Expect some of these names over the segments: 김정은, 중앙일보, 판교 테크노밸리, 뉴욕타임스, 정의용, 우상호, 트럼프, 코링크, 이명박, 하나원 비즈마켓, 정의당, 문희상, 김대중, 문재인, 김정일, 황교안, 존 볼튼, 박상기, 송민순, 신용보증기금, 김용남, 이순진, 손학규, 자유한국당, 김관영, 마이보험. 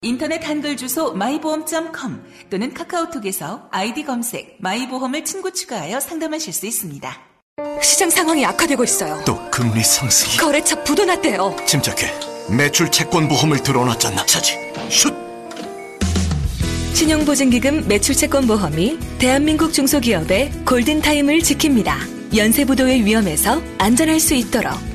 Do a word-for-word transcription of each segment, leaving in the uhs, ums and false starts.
인터넷 한글 주소 마이보험 닷 컴 또는 카카오톡에서 아이디 검색 마이보험을 친구 추가하여 상담하실 수 있습니다. 시장 상황이 악화되고 있어요. 또 금리 상승이. 거래처 부도났대요. 침착해. 매출 채권 보험을 들어놨잖아. 차지. 슛. 신용보증기금 매출 채권 보험이 대한민국 중소기업의 골든타임을 지킵니다. 연쇄부도의 위험에서 안전할 수 있도록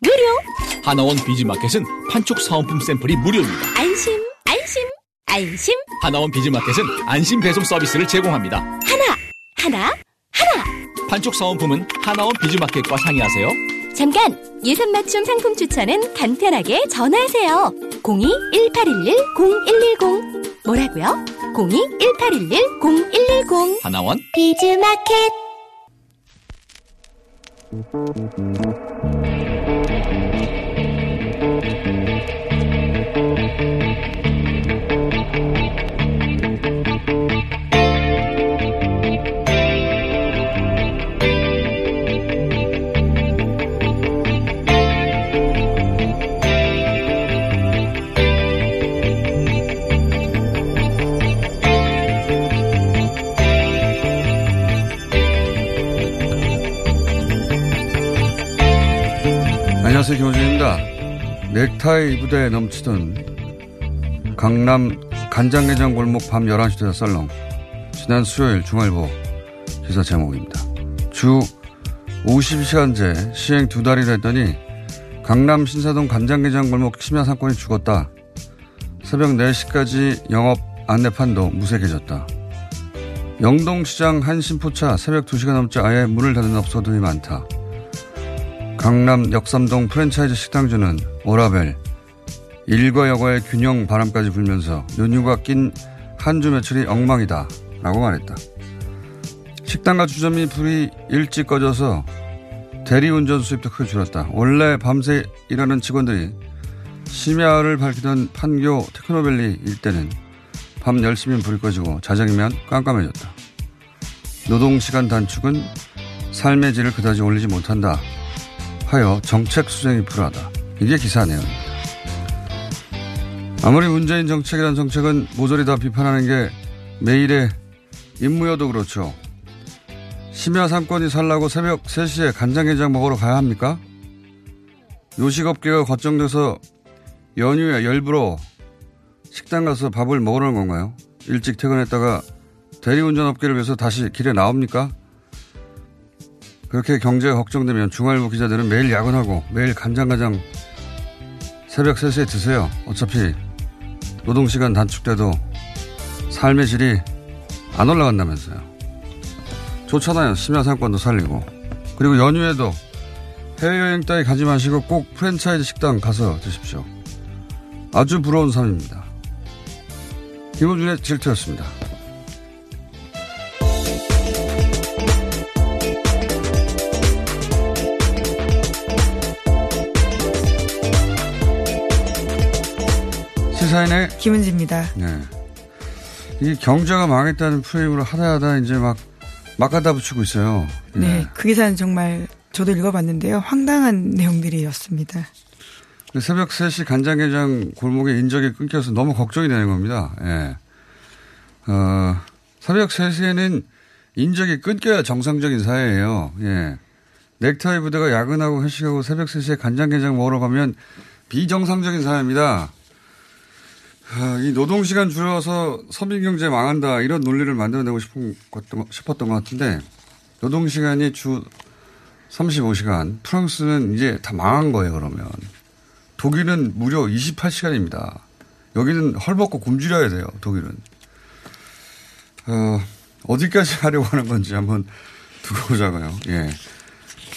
무료. 하나원 비즈마켓은 판촉 사은품 샘플이 무료입니다. 안심, 안심, 안심. 하나원 비즈마켓은 안심 배송 서비스를 제공합니다. 하나, 하나, 하나. 판촉 사은품은 하나원 비즈마켓과 상의하세요. 잠깐! 예산 맞춤 상품 추천은 간편하게 전화하세요. 공이 일팔일일 공일일공. 뭐라고요? 공이 일팔일일 공일일공. 하나원 비즈마켓. 안녕하세요, 김호준입니다. 넥타이 이부대에 넘치던 강남 간장게장 골목 밤 열한 시 대자 썰렁. 지난 수요일 중앙일보 기사 제목입니다. 주 오십 시간제 시행 두 달이 됐더니 강남 신사동 간장게장 골목 심야 상권이 죽었다. 새벽 네 시까지 영업 안내판도 무색해졌다. 영동시장 한신포차 새벽 두 시가 넘지 아예 문을 닫는 업소들이 많다. 강남 역삼동 프랜차이즈 식당주는 오라벨, 일과 여가의 균형 바람까지 불면서 연휴가 낀 한 주 며칠이 엉망이다 라고 말했다. 식당과 주점이 불이 일찍 꺼져서 대리운전 수입도 크게 줄었다. 원래 밤새 일하는 직원들이 심야를 밝히던 판교 테크노밸리 일대는 밤 열 시면 불이 꺼지고 자정이면 깜깜해졌다. 노동시간 단축은 삶의 질을 그다지 올리지 못한다 하여 정책 수정이 필요하다. 이게 기사 내용입니다. 아무리 문재인 정책이란 정책은 모조리 다 비판하는 게 매일의 임무여도 그렇죠. 심야 상권이 살라고 새벽 세 시에 간장게장 먹으러 가야 합니까? 요식업계가 걱정돼서 연휴에 열부러 식당 가서 밥을 먹으라는 건가요? 일찍 퇴근했다가 대리운전업계를 위해서 다시 길에 나옵니까? 그렇게 경제가 걱정되면 중앙일보 기자들은 매일 야근하고 매일 간장가장 새벽 세 시에 드세요. 어차피 노동시간 단축돼도 삶의 질이 안 올라간다면서요. 좋잖아요. 심야 상권도 살리고. 그리고 연휴에도 해외여행 따위 가지 마시고 꼭 프랜차이즈 식당 가서 드십시오. 아주 부러운 삶입니다. 김호준의 질투였습니다. 시사인의 김은지입니다. 네, 이 경제가 망했다는 프레임으로 하다하다 이제 막 막 갖다 붙이고 있어요. 네, 네, 그 기사는 정말 저도 읽어봤는데요. 황당한 내용들이었습니다. 새벽 세 시 간장게장 골목에 인적이 끊겨서 너무 걱정이 되는 겁니다. 예. 어, 새벽 세 시에는 인적이 끊겨야 정상적인 사회예요. 예. 넥타이 부대가 야근하고 회식하고 새벽 세 시에 간장게장 먹으러 가면 비정상적인 사회입니다. 이 노동시간 줄여서 서민경제 망한다 이런 논리를 만들어내고 싶은 것도, 싶었던 것 같은데 노동시간이 주 삼십오 시간. 프랑스는 이제 다 망한 거예요. 그러면 독일은 무려 이십팔 시간입니다. 여기는 헐벗고 굶주려야 돼요. 독일은. 어, 어디까지 하려고 하는 건지 한번 두고 보자고요. 예.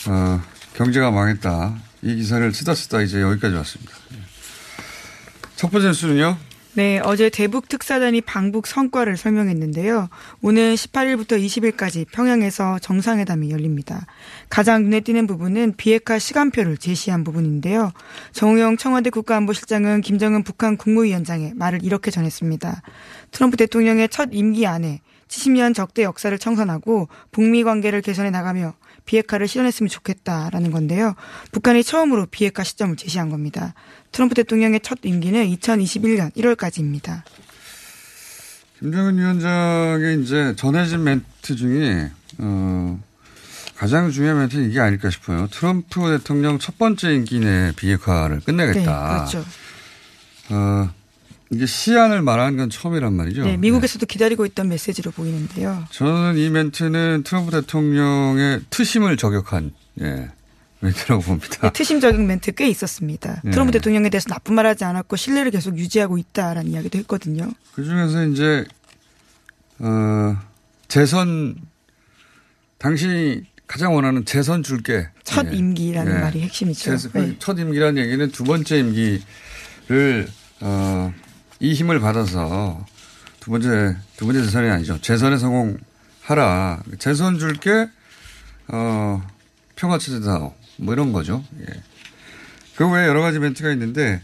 어, 경제가 망했다. 이 기사를 쓰다 쓰다 이제 여기까지 왔습니다. 예. 첫 번째 뉴스는요. 네, 어제 대북 특사단이 방북 성과를 설명했는데요. 오늘 십팔 일부터 이십 일까지 평양에서 정상회담이 열립니다. 가장 눈에 띄는 부분은 비핵화 시간표를 제시한 부분인데요. 정의용 청와대 국가안보실장은 김정은 북한 국무위원장의 말을 이렇게 전했습니다. 트럼프 대통령의 첫 임기 안에 칠십 년 적대 역사를 청산하고 북미 관계를 개선해 나가며 비핵화를 실현했으면 좋겠다라는 건데요. 북한이 처음으로 비핵화 시점을 제시한 겁니다. 트럼프 대통령의 첫 임기는 이천이십일 년 일 월까지입니다. 김정은 위원장의 이제 전해진 멘트 중에 어, 가장 중요한 멘트는 이게 아닐까 싶어요. 트럼프 대통령 첫 번째 임기 내에 비핵화를 끝내겠다. 네, 그렇죠. 어, 이게 시안을 말하는 건 처음이란 말이죠. 네, 미국에서도 네. 기다리고 있던 메시지로 보이는데요. 저는 이 멘트는 트럼프 대통령의 트심을 저격한 예, 멘트라고 봅니다. 네, 트심 저격 멘트 꽤 있었습니다. 네. 트럼프 대통령에 대해서 나쁜 말 하지 않았고 신뢰를 계속 유지하고 있다라는 이야기도 했거든요. 그중에서 이제 어, 재선 당신이 가장 원하는 재선 줄게. 첫 예. 임기라는 예. 말이 핵심이죠. 재선, 네. 첫 임기라는 얘기는 두 번째 임기를 어, 이 힘을 받아서 두 번째, 두 번째 재선이 아니죠. 재선에 성공하라. 재선 줄게, 어, 평화체제다. 뭐 이런 거죠. 예. 그 외에 여러 가지 멘트가 있는데,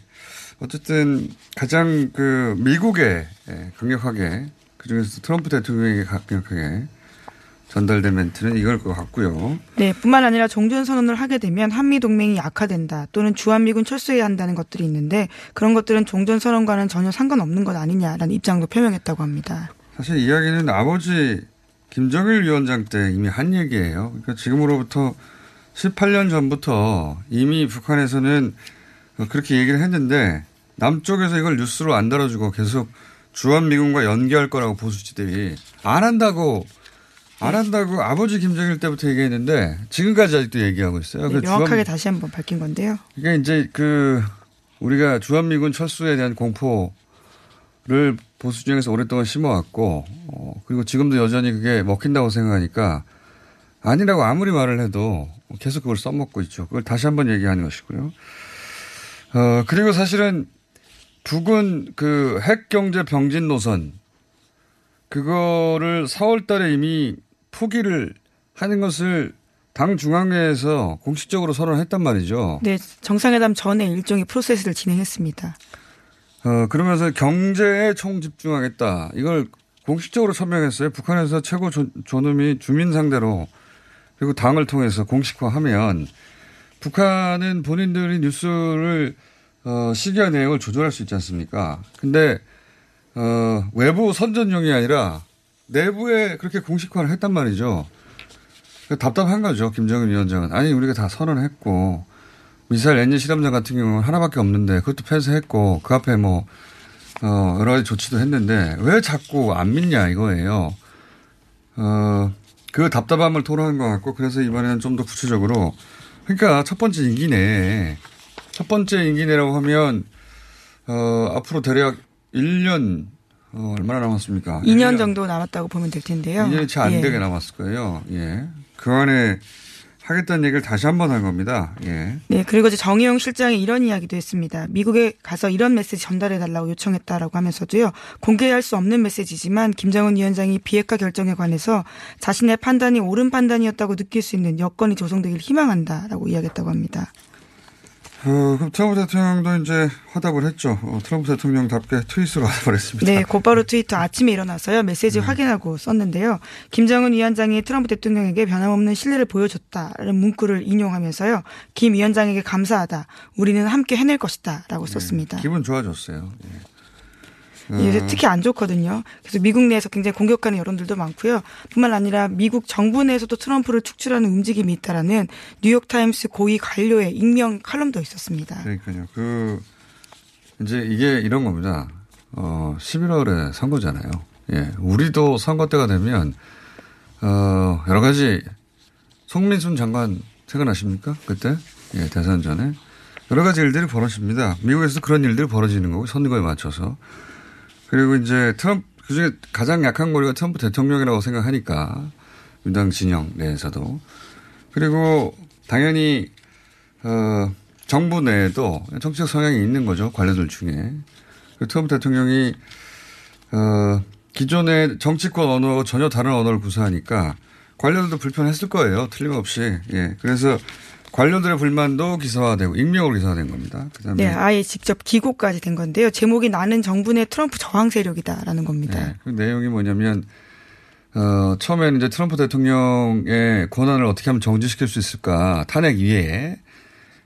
어쨌든 가장 그 미국에 예, 강력하게, 그 중에서도 트럼프 대통령에게 강력하게 전달된 멘트는 이걸 것 같고요. 네, 뿐만 아니라 종전선언을 하게 되면 한미동맹이 약화된다 또는 주한미군 철수해야 한다는 것들이 있는데 그런 것들은 종전선언과는 전혀 상관없는 것 아니냐라는 입장도 표명했다고 합니다. 사실 이야기는 아버지 김정일 위원장 때 이미 한 얘기예요. 그러니까 지금으로부터 십팔 년 전부터 이미 북한에서는 그렇게 얘기를 했는데 남쪽에서 이걸 뉴스로 안 다뤄주고 계속 주한미군과 연계할 거라고 보수지들이 안 한다고 안 한다고 아버지 김정일 때부터 얘기했는데 지금까지 아직도 얘기하고 있어요. 네, 명확하게 주한, 다시 한번 밝힌 건데요. 이게 이제 그 우리가 주한미군 철수에 대한 공포를 보수 중에서 오랫동안 심어왔고 어, 그리고 지금도 여전히 그게 먹힌다고 생각하니까 아니라고 아무리 말을 해도 계속 그걸 써먹고 있죠. 그걸 다시 한번 얘기하는 것이고요. 어, 그리고 사실은 북은 그 핵경제 병진 노선 그거를 사월 달에 이미 포기를 하는 것을 당 중앙회에서 공식적으로 선언했단 말이죠. 네. 정상회담 전에 일종의 프로세스를 진행했습니다. 어, 그러면서 경제에 총집중하겠다. 이걸 공식적으로 천명했어요. 북한에서 최고 존엄이 주민 상대로 그리고 당을 통해서 공식화하면 북한은 본인들이 뉴스를 어, 시기와 내용을 조절할 수 있지 않습니까? 근데 어, 외부 선전용이 아니라 내부에 그렇게 공식화를 했단 말이죠. 답답한 거죠. 김정은 위원장은. 아니 우리가 다 선언했고 미사일 엔진 실험장 같은 경우는 하나밖에 없는데 그것도 폐쇄했고 그 앞에 뭐 어, 여러 가지 조치도 했는데 왜 자꾸 안 믿냐 이거예요. 어, 그 답답함을 토로한 것 같고 그래서 이번에는 좀 더 구체적으로 그러니까 첫 번째 임기 내에 첫 번째 임기 내라고 하면 어, 앞으로 대략 일 년 어, 얼마나 남았습니까? 이 년, 이 년 정도 남았다고 보면 될 텐데요. 이 년이 채 안 예. 되게 남았을 거예요. 예. 그 안에 하겠다는 얘기를 다시 한번 한 겁니다. 예. 네. 그리고 이제 정의용 실장이 이런 이야기도 했습니다. 미국에 가서 이런 메시지 전달해달라고 요청했다라고 하면서도요. 공개할 수 없는 메시지지만 김정은 위원장이 비핵화 결정에 관해서 자신의 판단이 옳은 판단이었다고 느낄 수 있는 여건이 조성되길 희망한다라고 이야기했다고 합니다. 어, 그럼 트럼프 대통령도 이제 화답을 했죠. 어, 트럼프 대통령답게 트윗으로 화답을 했습니다. 네, 곧바로 트위터 아침에 일어나서요. 메시지 네. 확인하고 썼는데요. 김정은 위원장이 트럼프 대통령에게 변함없는 신뢰를 보여줬다라는 문구를 인용하면서요. 김 위원장에게 감사하다. 우리는 함께 해낼 것이다. 라고 썼습니다. 네, 기분 좋아졌어요. 네. 이제 특히 안 좋거든요. 그래서 미국 내에서 굉장히 공격하는 여론들도 많고요. 뿐만 아니라 미국 정부 내에서도 트럼프를 축출하는 움직임이 있다라는 뉴욕타임스 고위 관료의 익명 칼럼도 있었습니다. 그러니까요. 그 이제 이게 이런 겁니다. 어, 십일월에 선거잖아요. 예, 우리도 선거 때가 되면 어, 여러 가지 송민순 장관 생각나십니까? 그때 예, 대선 전에 여러 가지 일들이 벌어집니다. 미국에서도 그런 일들이 벌어지는 거고 선거에 맞춰서. 그리고 이제 트럼프, 그중에 가장 약한 고리가 트럼프 대통령이라고 생각하니까 민당 진영 내에서도. 그리고 당연히 어, 정부 내에도 정치적 성향이 있는 거죠. 관료들 중에. 트럼프 대통령이 어, 기존의 정치권 언어와 전혀 다른 언어를 구사하니까 관료들도 불편했을 거예요. 틀림없이. 예. 그래서 관료들의 불만도 기사화되고 익명으로 기사화된 겁니다. 그다음에 네, 아예 직접 기고까지 된 건데요. 제목이 나는 정부 내 트럼프 저항 세력이다라는 겁니다. 네, 그 내용이 뭐냐면 어, 처음에는 이제 트럼프 대통령의 권한을 어떻게 하면 정지시킬 수 있을까 탄핵 이외에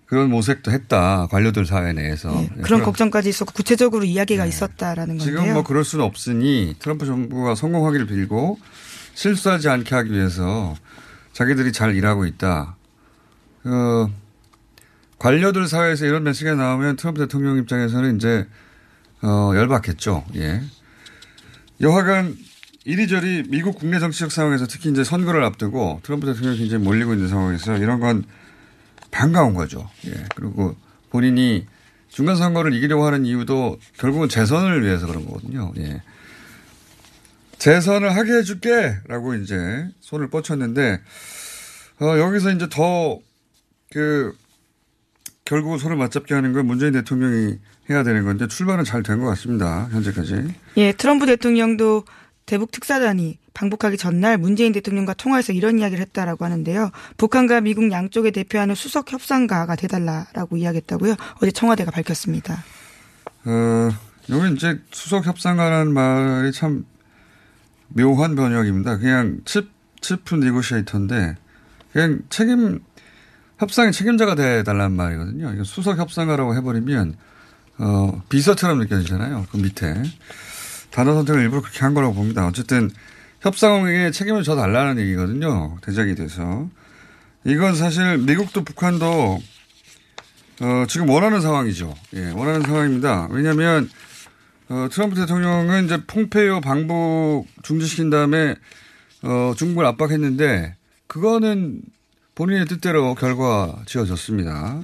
그런 모색도 했다. 관료들 사회 내에서. 네, 그런, 그런 걱정까지 있었고 구체적으로 이야기가 네, 있었다라는 건데요. 지금 뭐 그럴 수는 없으니 트럼프 정부가 성공하기를 빌고 실수하지 않게 하기 위해서 자기들이 잘 일하고 있다. 그 관료들 사회에서 이런 메시지가 나오면 트럼프 대통령 입장에서는 이제 어, 열받겠죠. 예. 여하간 이리저리 미국 국내 정치적 상황에서 특히 이제 선거를 앞두고 트럼프 대통령이 굉장히 몰리고 있는 상황에서 이런 건 반가운 거죠. 예. 그리고 본인이 중간 선거를 이기려고 하는 이유도 결국은 재선을 위해서 그런 거거든요. 예. 재선을 하게 해줄게라고 이제 손을 뻗쳤는데 어, 여기서 이제 더 그 결국은 손을 맞잡게 하는 건 문재인 대통령이 해야 되는 건데 출발은 잘 된 것 같습니다. 현재까지. 예, 트럼프 대통령도 대북 특사단이 방북하기 전날 문재인 대통령과 통화해서 이런 이야기를 했다라고 하는데요. 북한과 미국 양쪽에 대표하는 수석 협상가가 돼달라라고 이야기했다고요. 어제 청와대가 밝혔습니다. 어, 여기 이제 수석 협상가라는 말이 참 묘한 번역입니다. 그냥 칩, 치프 니고시에이터인데 그냥 책임 협상의 책임자가 돼달라는 말이거든요. 수석 협상가라고 해버리면 어, 비서처럼 느껴지잖아요. 그 밑에. 단어 선택을 일부러 그렇게 한 거라고 봅니다. 어쨌든 협상에 책임을 져달라는 얘기거든요. 대작이 돼서. 이건 사실 미국도 북한도 어, 지금 원하는 상황이죠. 예, 원하는 상황입니다. 왜냐하면 어, 트럼프 대통령은 이제 폼페이오 방북 중지시킨 다음에 어, 중국을 압박했는데 그거는 본인의 뜻대로 결과 지어졌습니다.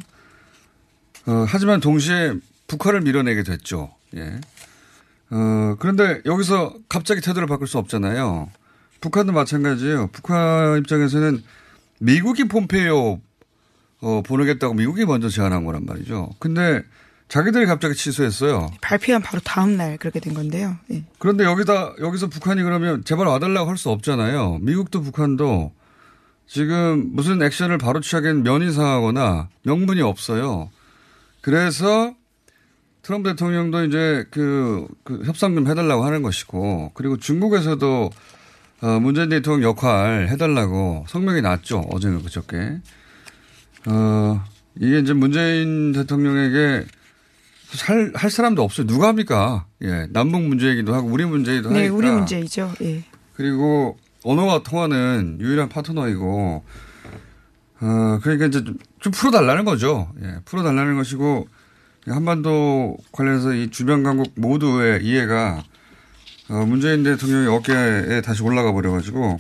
어, 하지만 동시에 북한을 밀어내게 됐죠. 예. 어, 그런데 여기서 갑자기 태도를 바꿀 수 없잖아요. 북한도 마찬가지예요. 북한 입장에서는 미국이 폼페이오 어, 보내겠다고 미국이 먼저 제안한 거란 말이죠. 근데 자기들이 갑자기 취소했어요. 발표한 바로 다음 날 그렇게 된 건데요. 예. 그런데 여기다 여기서 북한이 그러면 제발 와달라고 할 수 없잖아요. 미국도 북한도 지금 무슨 액션을 바로 취하기엔 면이 상하거나 명분이 없어요. 그래서 트럼프 대통령도 이제 그, 그 협상 좀 해달라고 하는 것이고 그리고 중국에서도 어, 문재인 대통령 역할 해달라고 성명이 났죠. 어제는 그저께. 어, 이게 이제 문재인 대통령에게 할, 할 사람도 없어요. 누가 합니까? 예. 남북 문제이기도 하고 우리 문제이기도 하니까. 네, 우리 문제이죠. 예. 그리고 언어와 통화는 유일한 파트너이고, 어, 그러니까 이제 좀, 좀 풀어달라는 거죠. 예, 풀어달라는 것이고, 한반도 관련해서 이 주변 강국 모두의 이해가, 어, 문재인 대통령의 어깨에 다시 올라가 버려가지고,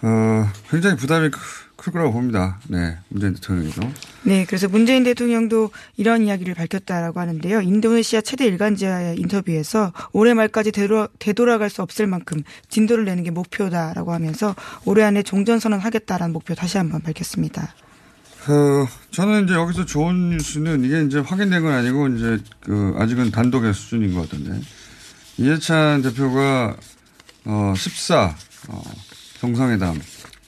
어, 굉장히 부담이 크, 클 거라고 봅니다. 네, 문재인 대통령도. 네, 그래서 문재인 대통령도 이런 이야기를 밝혔다라고 하는데요. 인도네시아 최대 일간지와의 인터뷰에서 올해 말까지 되돌아, 되돌아갈 수 없을 만큼 진도를 내는 게 목표다라고 하면서 올해 안에 종전선언 하겠다라는 목표 다시 한번 밝혔습니다. 어, 저는 이제 여기서 좋은 뉴스는 이게 이제 확인된 건 아니고 이제 그 아직은 단독의 수준인 것 같은데 이해찬 대표가 어, 십사 어, 정상회담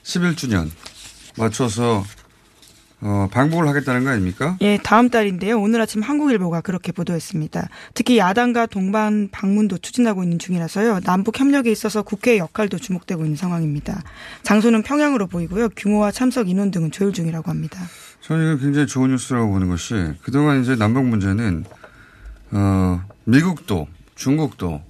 십일 주년 맞춰서 어, 방북을 하겠다는 거 아닙니까? 예, 다음 달인데요. 오늘 아침 한국일보가 그렇게 보도했습니다. 특히 야당과 동반 방문도 추진하고 있는 중이라서요. 남북 협력에 있어서 국회의 역할도 주목되고 있는 상황입니다. 장소는 평양으로 보이고요. 규모와 참석 인원 등은 조율 중이라고 합니다. 저는 이건 굉장히 좋은 뉴스라고 보는 것이 그동안 이제 남북 문제는 어, 미국도 중국도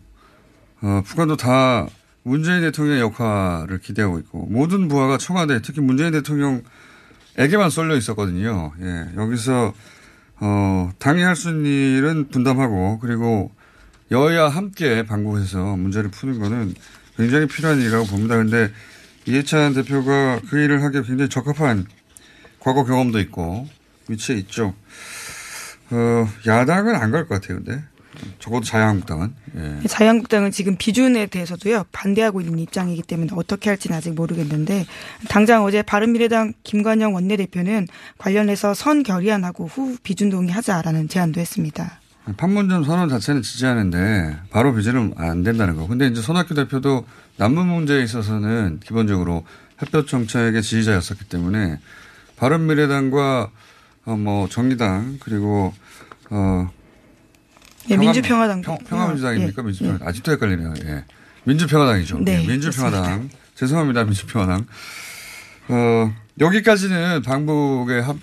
어, 북한도 다 문재인 대통령의 역할을 기대하고 있고 모든 부하가 청와대 특히 문재인 대통령에게만 쏠려 있었거든요. 예, 여기서 어, 당이 할 수 있는 일은 분담하고 그리고 여야 함께 방북해서 문제를 푸는 거는 굉장히 필요한 일이라고 봅니다. 그런데 이해찬 대표가 그 일을 하기에 굉장히 적합한 과거 경험도 있고 위치에 있죠. 어, 야당은 안 갈 것 같아요. 근데. 적어도 자유한국당은. 예. 자유한국당은 지금 비준에 대해서도요. 반대하고 있는 입장이기 때문에 어떻게 할지는 아직 모르겠는데 당장 어제 바른미래당 김관영 원내대표는 관련해서 선 결의안하고 후 비준 동의하자라는 제안도 했습니다. 판문점 선언 자체는 지지하는데 바로 비준은 안 된다는 거. 근데 이제 손학규 대표도 남북 문제에 있어서는 기본적으로 햇볕 정책의 지지자였었기 때문에 바른미래당과 어 뭐 정의당 그리고 어 예, 평화, 민주평화당. 평, 평화민주당입니까? 예, 민주평화당. 예. 아직도 헷갈리네요. 예. 민주평화당이죠. 네, 예, 민주평화당. 그렇습니다. 죄송합니다. 민주평화당. 어, 여기까지는 방북에 합,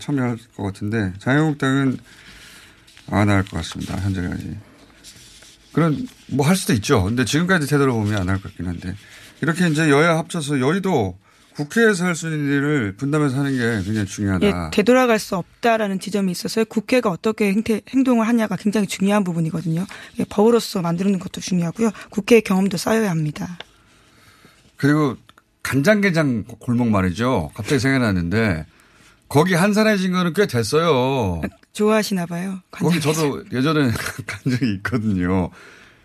참여할 것 같은데 자유한국당은 안 할 것 같습니다. 현재까지. 그런 뭐 할 수도 있죠. 근데 지금까지 태도를 보면 안 할 것 같긴 한데 이렇게 이제 여야 합쳐서 여의도 국회에서 할 수 있는 일을 분담해서 하는 게 굉장히 중요하다. 예, 되돌아갈 수 없다라는 지점이 있어서 국회가 어떻게 행태, 행동을 하냐가 굉장히 중요한 부분이거든요. 예, 법으로서 만드는 것도 중요하고요. 국회의 경험도 쌓여야 합니다. 그리고 간장게장 골목 말이죠. 갑자기 생각났는데 거기 한산해진 거는 꽤 됐어요. 좋아하시나 봐요. 거기 저도 예전에 간 적이 있거든요.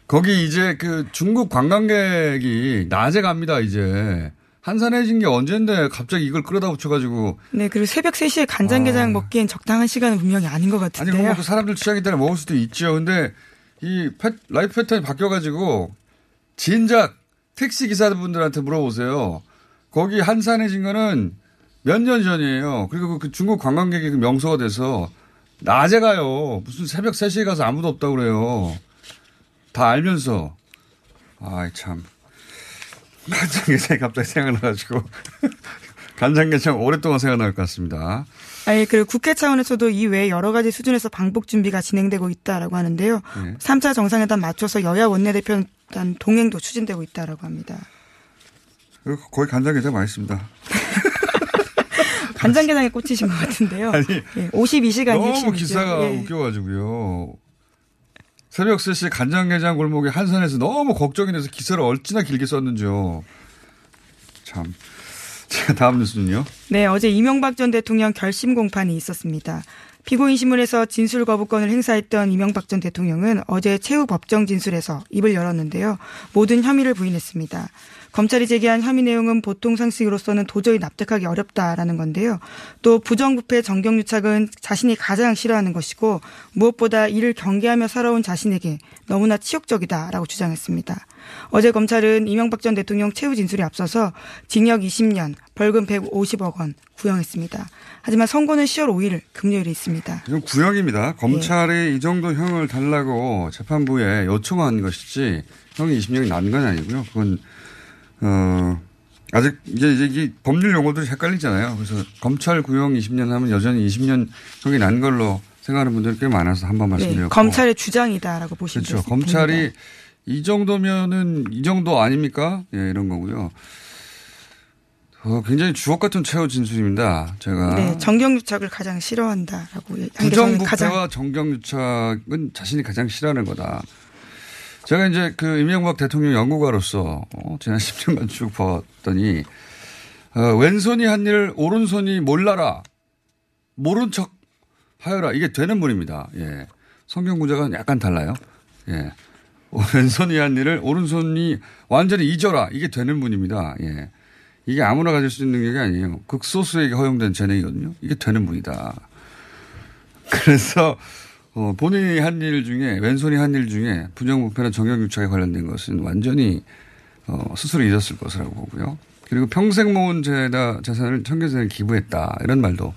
거기 이제 그 중국 관광객이 낮에 갑니다. 이제. 한산해진 게 언젠데 갑자기 이걸 끌어다 붙여가지고. 네, 그리고 새벽 세 시에 간장게장 아. 먹기엔 적당한 시간은 분명히 아닌 것 같은데요. 아니, 그럼 그 사람들 취향에 따라 먹을 수도 있죠. 근데 이 패, 라이프 패턴이 바뀌어가지고 진작 택시 기사분들한테 물어보세요. 거기 한산해진 거는 몇 년 전이에요. 그리고 그 중국 관광객이 명소가 돼서 낮에 가요. 무슨 새벽 세 시에 가서 아무도 없다고 그래요. 다 알면서. 아이, 참. 간장게장이 갑자기 생각나가지고 간장게장 오랫동안 생각날 것 같습니다. 아니, 그리고 국회 차원에서도 이외에 여러 가지 수준에서 방북 준비가 진행되고 있다라고 하는데요. 네. 삼 차 정상회담 맞춰서 여야 원내대표단 동행도 추진되고 있다라고 합니다. 거의 간장게장 맛있습니다. 간장게장에 꽂히신 것 같은데요. 아니, 네, 오십이 시간이 너무 기사가 예. 웃겨가지고요. 새벽 세 시에 간장게장 골목에 한산해서 너무 걱정이 돼서 기사를 얼마나 길게 썼는지요. 참. 제가 다음 뉴스는요. 네, 어제 이명박 전 대통령 결심 공판이 있었습니다. 피고인 신문에서 진술 거부권을 행사했던 이명박 전 대통령은 어제 최후 법정 진술에서 입을 열었는데요. 모든 혐의를 부인했습니다. 검찰이 제기한 혐의 내용은 보통 상식으로서는 도저히 납득하기 어렵다라는 건데요. 또 부정부패 정경유착은 자신이 가장 싫어하는 것이고 무엇보다 이를 경계하며 살아온 자신에게 너무나 치욕적이다라고 주장했습니다. 어제 검찰은 이명박 전 대통령 최후 진술에 앞서서 징역 이십 년, 벌금 백오십억 원 구형했습니다. 하지만 선고는 시월 오일 금요일에 있습니다. 이건 구형입니다. 검찰이 예. 이 정도 형을 달라고 재판부에 요청한 것이지 형이 이십 년이 난 건 아니고요. 그건 어, 아직 이제, 이제 이 법률 용어들이 헷갈리잖아요. 그래서 검찰 구형 이십 년 하면 여전히 이십 년 형이 난 걸로 생각하는 분들이 꽤 많아서 한번 말씀드렸고. 네, 검찰의 주장이다라고 보시면 되죠. 그렇죠. 검찰이 됩니다. 이 정도면은 이 정도 아닙니까? 예, 이런 거고요. 어, 굉장히 주옥 같은 최후 진술입니다. 제가. 네, 정경유착을 가장 싫어한다라고. 부정부패와 정경유착은 자신이 가장 싫어하는 거다. 제가 이제 그 이명박 대통령 연구가로서 어, 지난 십 년간 쭉 봤더니 어, 왼손이 한 일을 오른손이 몰라라. 모른 척 하여라. 이게 되는 분입니다. 예. 성경구자가 약간 달라요. 예. 왼손이 한 일을 오른손이 완전히 잊어라. 이게 되는 분입니다. 예. 이게 아무나 가질 수 있는 능력이 아니에요. 극소수에게 허용된 재능이거든요. 이게 되는 분이다. 그래서 어, 본인이 한 일 중에 왼손이 한 일 중에 부정부패나 정경유착에 관련된 것은 완전히 어, 스스로 잊었을 것이라고 보고요. 그리고 평생 모은 재다, 재산을 청계산에 기부했다. 이런 말도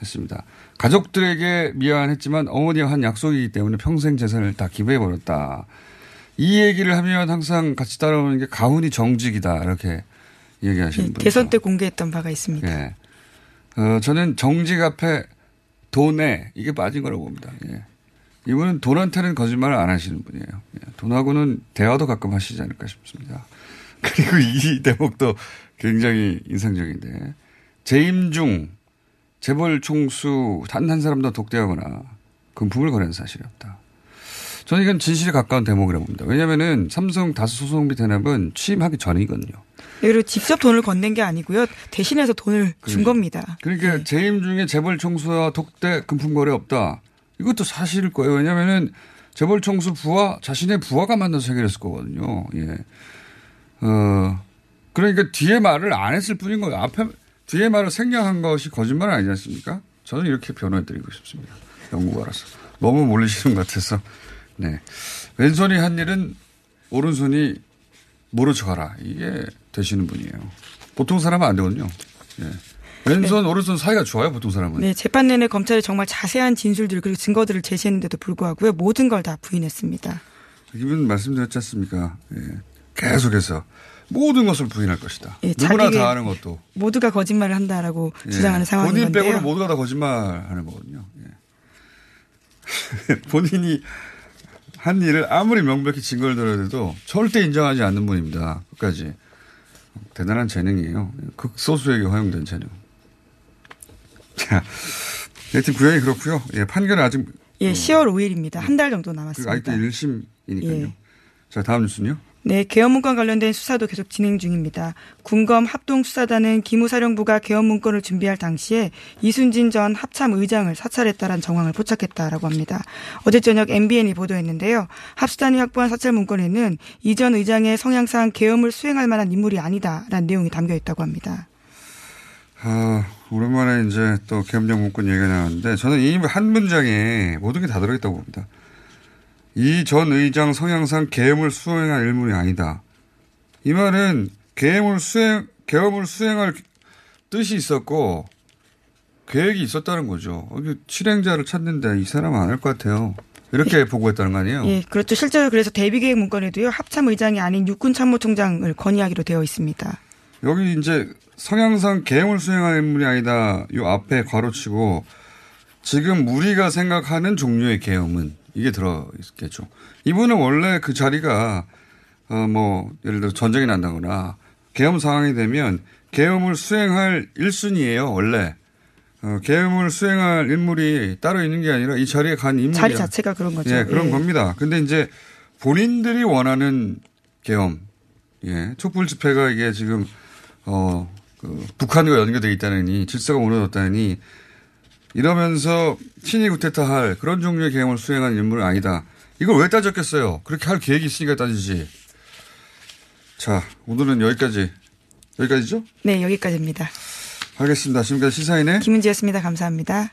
했습니다. 가족들에게 미안했지만 어머니와 한 약속이기 때문에 평생 재산을 다 기부해버렸다. 이 얘기를 하면 항상 같이 따라오는 게 가훈이 정직이다 이렇게 얘기하시는 네, 분이죠. 대선 때 공개했던 바가 있습니다. 네. 어, 저는 정직 앞에 돈에 이게 빠진 거라고 봅니다. 예. 이분은 돈한테는 거짓말을 안 하시는 분이에요. 예. 돈하고는 대화도 가끔 하시지 않을까 싶습니다. 그리고 이 대목도 굉장히 인상적인데 재임 중 재벌 총수 단 한 사람도 독대하거나 금품을 거래한 사실이 없다. 저는 이건 진실에 가까운 대목이라고 봅니다. 왜냐하면은 삼성 다수 소송비 대납은 취임하기 전이거든요. 그리고 직접 돈을 건넨 게 아니고요. 대신해서 돈을 그렇죠. 준 겁니다. 그러니까 네. 재임 중에 재벌 총수와 독대 금품 거래 없다. 이것도 사실일 거예요. 왜냐하면은 재벌 총수 부하 자신의 부하가 만나서 해결했을 거거든요. 예. 어 그러니까 뒤에 말을 안 했을 뿐인 거예요. 앞에 뒤에 말을 생략한 것이 거짓말 아니지 않습니까? 저는 이렇게 변호해드리고 싶습니다. 연구 알아서 너무 몰리시는 것 같아서. 네. 왼손이 한 일은 오른손이 모른 척하라. 이게 되시는 분이에요. 보통 사람은 안 되거든요. 네. 왼손 네. 오른손 사이가 좋아요. 보통 사람은. 네. 재판 내내 검찰이 정말 자세한 진술들 그리고 증거들을 제시했는데도 불구하고요. 모든 걸 다 부인했습니다. 이분 말씀드렸지 않습니까? 예. 계속해서 모든 것을 부인할 것이다. 예, 누구나 다 하는 것도. 모두가 거짓말을 한다라고 예. 주장하는 상황인 본인 건데요. 본인 빼고는 모두가 다 거짓말하는 거거든요. 예. 본인이 한 일을 아무리 명백히 증거를 들어야 해도 절대 인정하지 않는 분입니다. 끝까지. 대단한 재능이에요. 극소수에게 허용된 재능. 자, 여튼 구형이 그렇고요. 예, 판결은 아직. 예, 시월 오일입니다. 한 달 정도 남았습니다. 아직도 일심이니까요. 예. 자, 다음 뉴스는요. 네, 계엄문건 관련된 수사도 계속 진행 중입니다. 군검 합동수사단은 기무사령부가 계엄문건을 준비할 당시에 이순진 전 합참의장을 사찰했다라는 정황을 포착했다라고 합니다. 어제 저녁 엠비엔이 보도했는데요. 합수단이 확보한 사찰문건에는 이 전 의장의 성향상 계엄을 수행할 만한 인물이 아니다라는 내용이 담겨있다고 합니다. 아, 오랜만에 이제 또 계엄령 문건 얘기가 나왔는데 저는 이 한 문장에 모든 게 다 들어있다고 봅니다. 이 전 의장 성향상 계엄을 수행할 인물이 아니다. 이 말은 계엄을 수행, 계엄을 수행할 뜻이 있었고 계획이 있었다는 거죠. 실행자를 찾는데 이 사람은 안 할 것 같아요. 이렇게 예. 보고했다는 거 아니에요? 예, 그렇죠. 실제로 그래서 대비계획 문건에도요. 합참 의장이 아닌 육군참모총장을 건의하기로 되어 있습니다. 여기 이제 성향상 계엄을 수행할 인물이 아니다. 요 앞에 괄호치고 지금 우리가 생각하는 종류의 계엄은 이게 들어있겠죠. 이분은 원래 그 자리가 어 뭐 예를 들어 전쟁이 난다거나 계엄 상황이 되면 계엄을 수행할 일 순위예요. 원래 어, 계엄을 수행할 인물이 따로 있는 게 아니라 이 자리에 간 인물이 자리 자체가 그런 거죠. 예, 그런 예. 겁니다. 근데 이제 본인들이 원하는 계엄, 예, 촛불 집회가 이게 지금 어 그 북한과 연결돼 있다느니 질서가 무너졌다느니. 이러면서 친이 구태타 할 그런 종류의 계엄을 수행한 인물은 아니다. 이걸 왜 따졌겠어요? 그렇게 할 계획이 있으니까 따지지. 자, 오늘은 여기까지. 여기까지죠? 네, 여기까지입니다. 알겠습니다. 지금까지 시사인의 김은지였습니다. 감사합니다.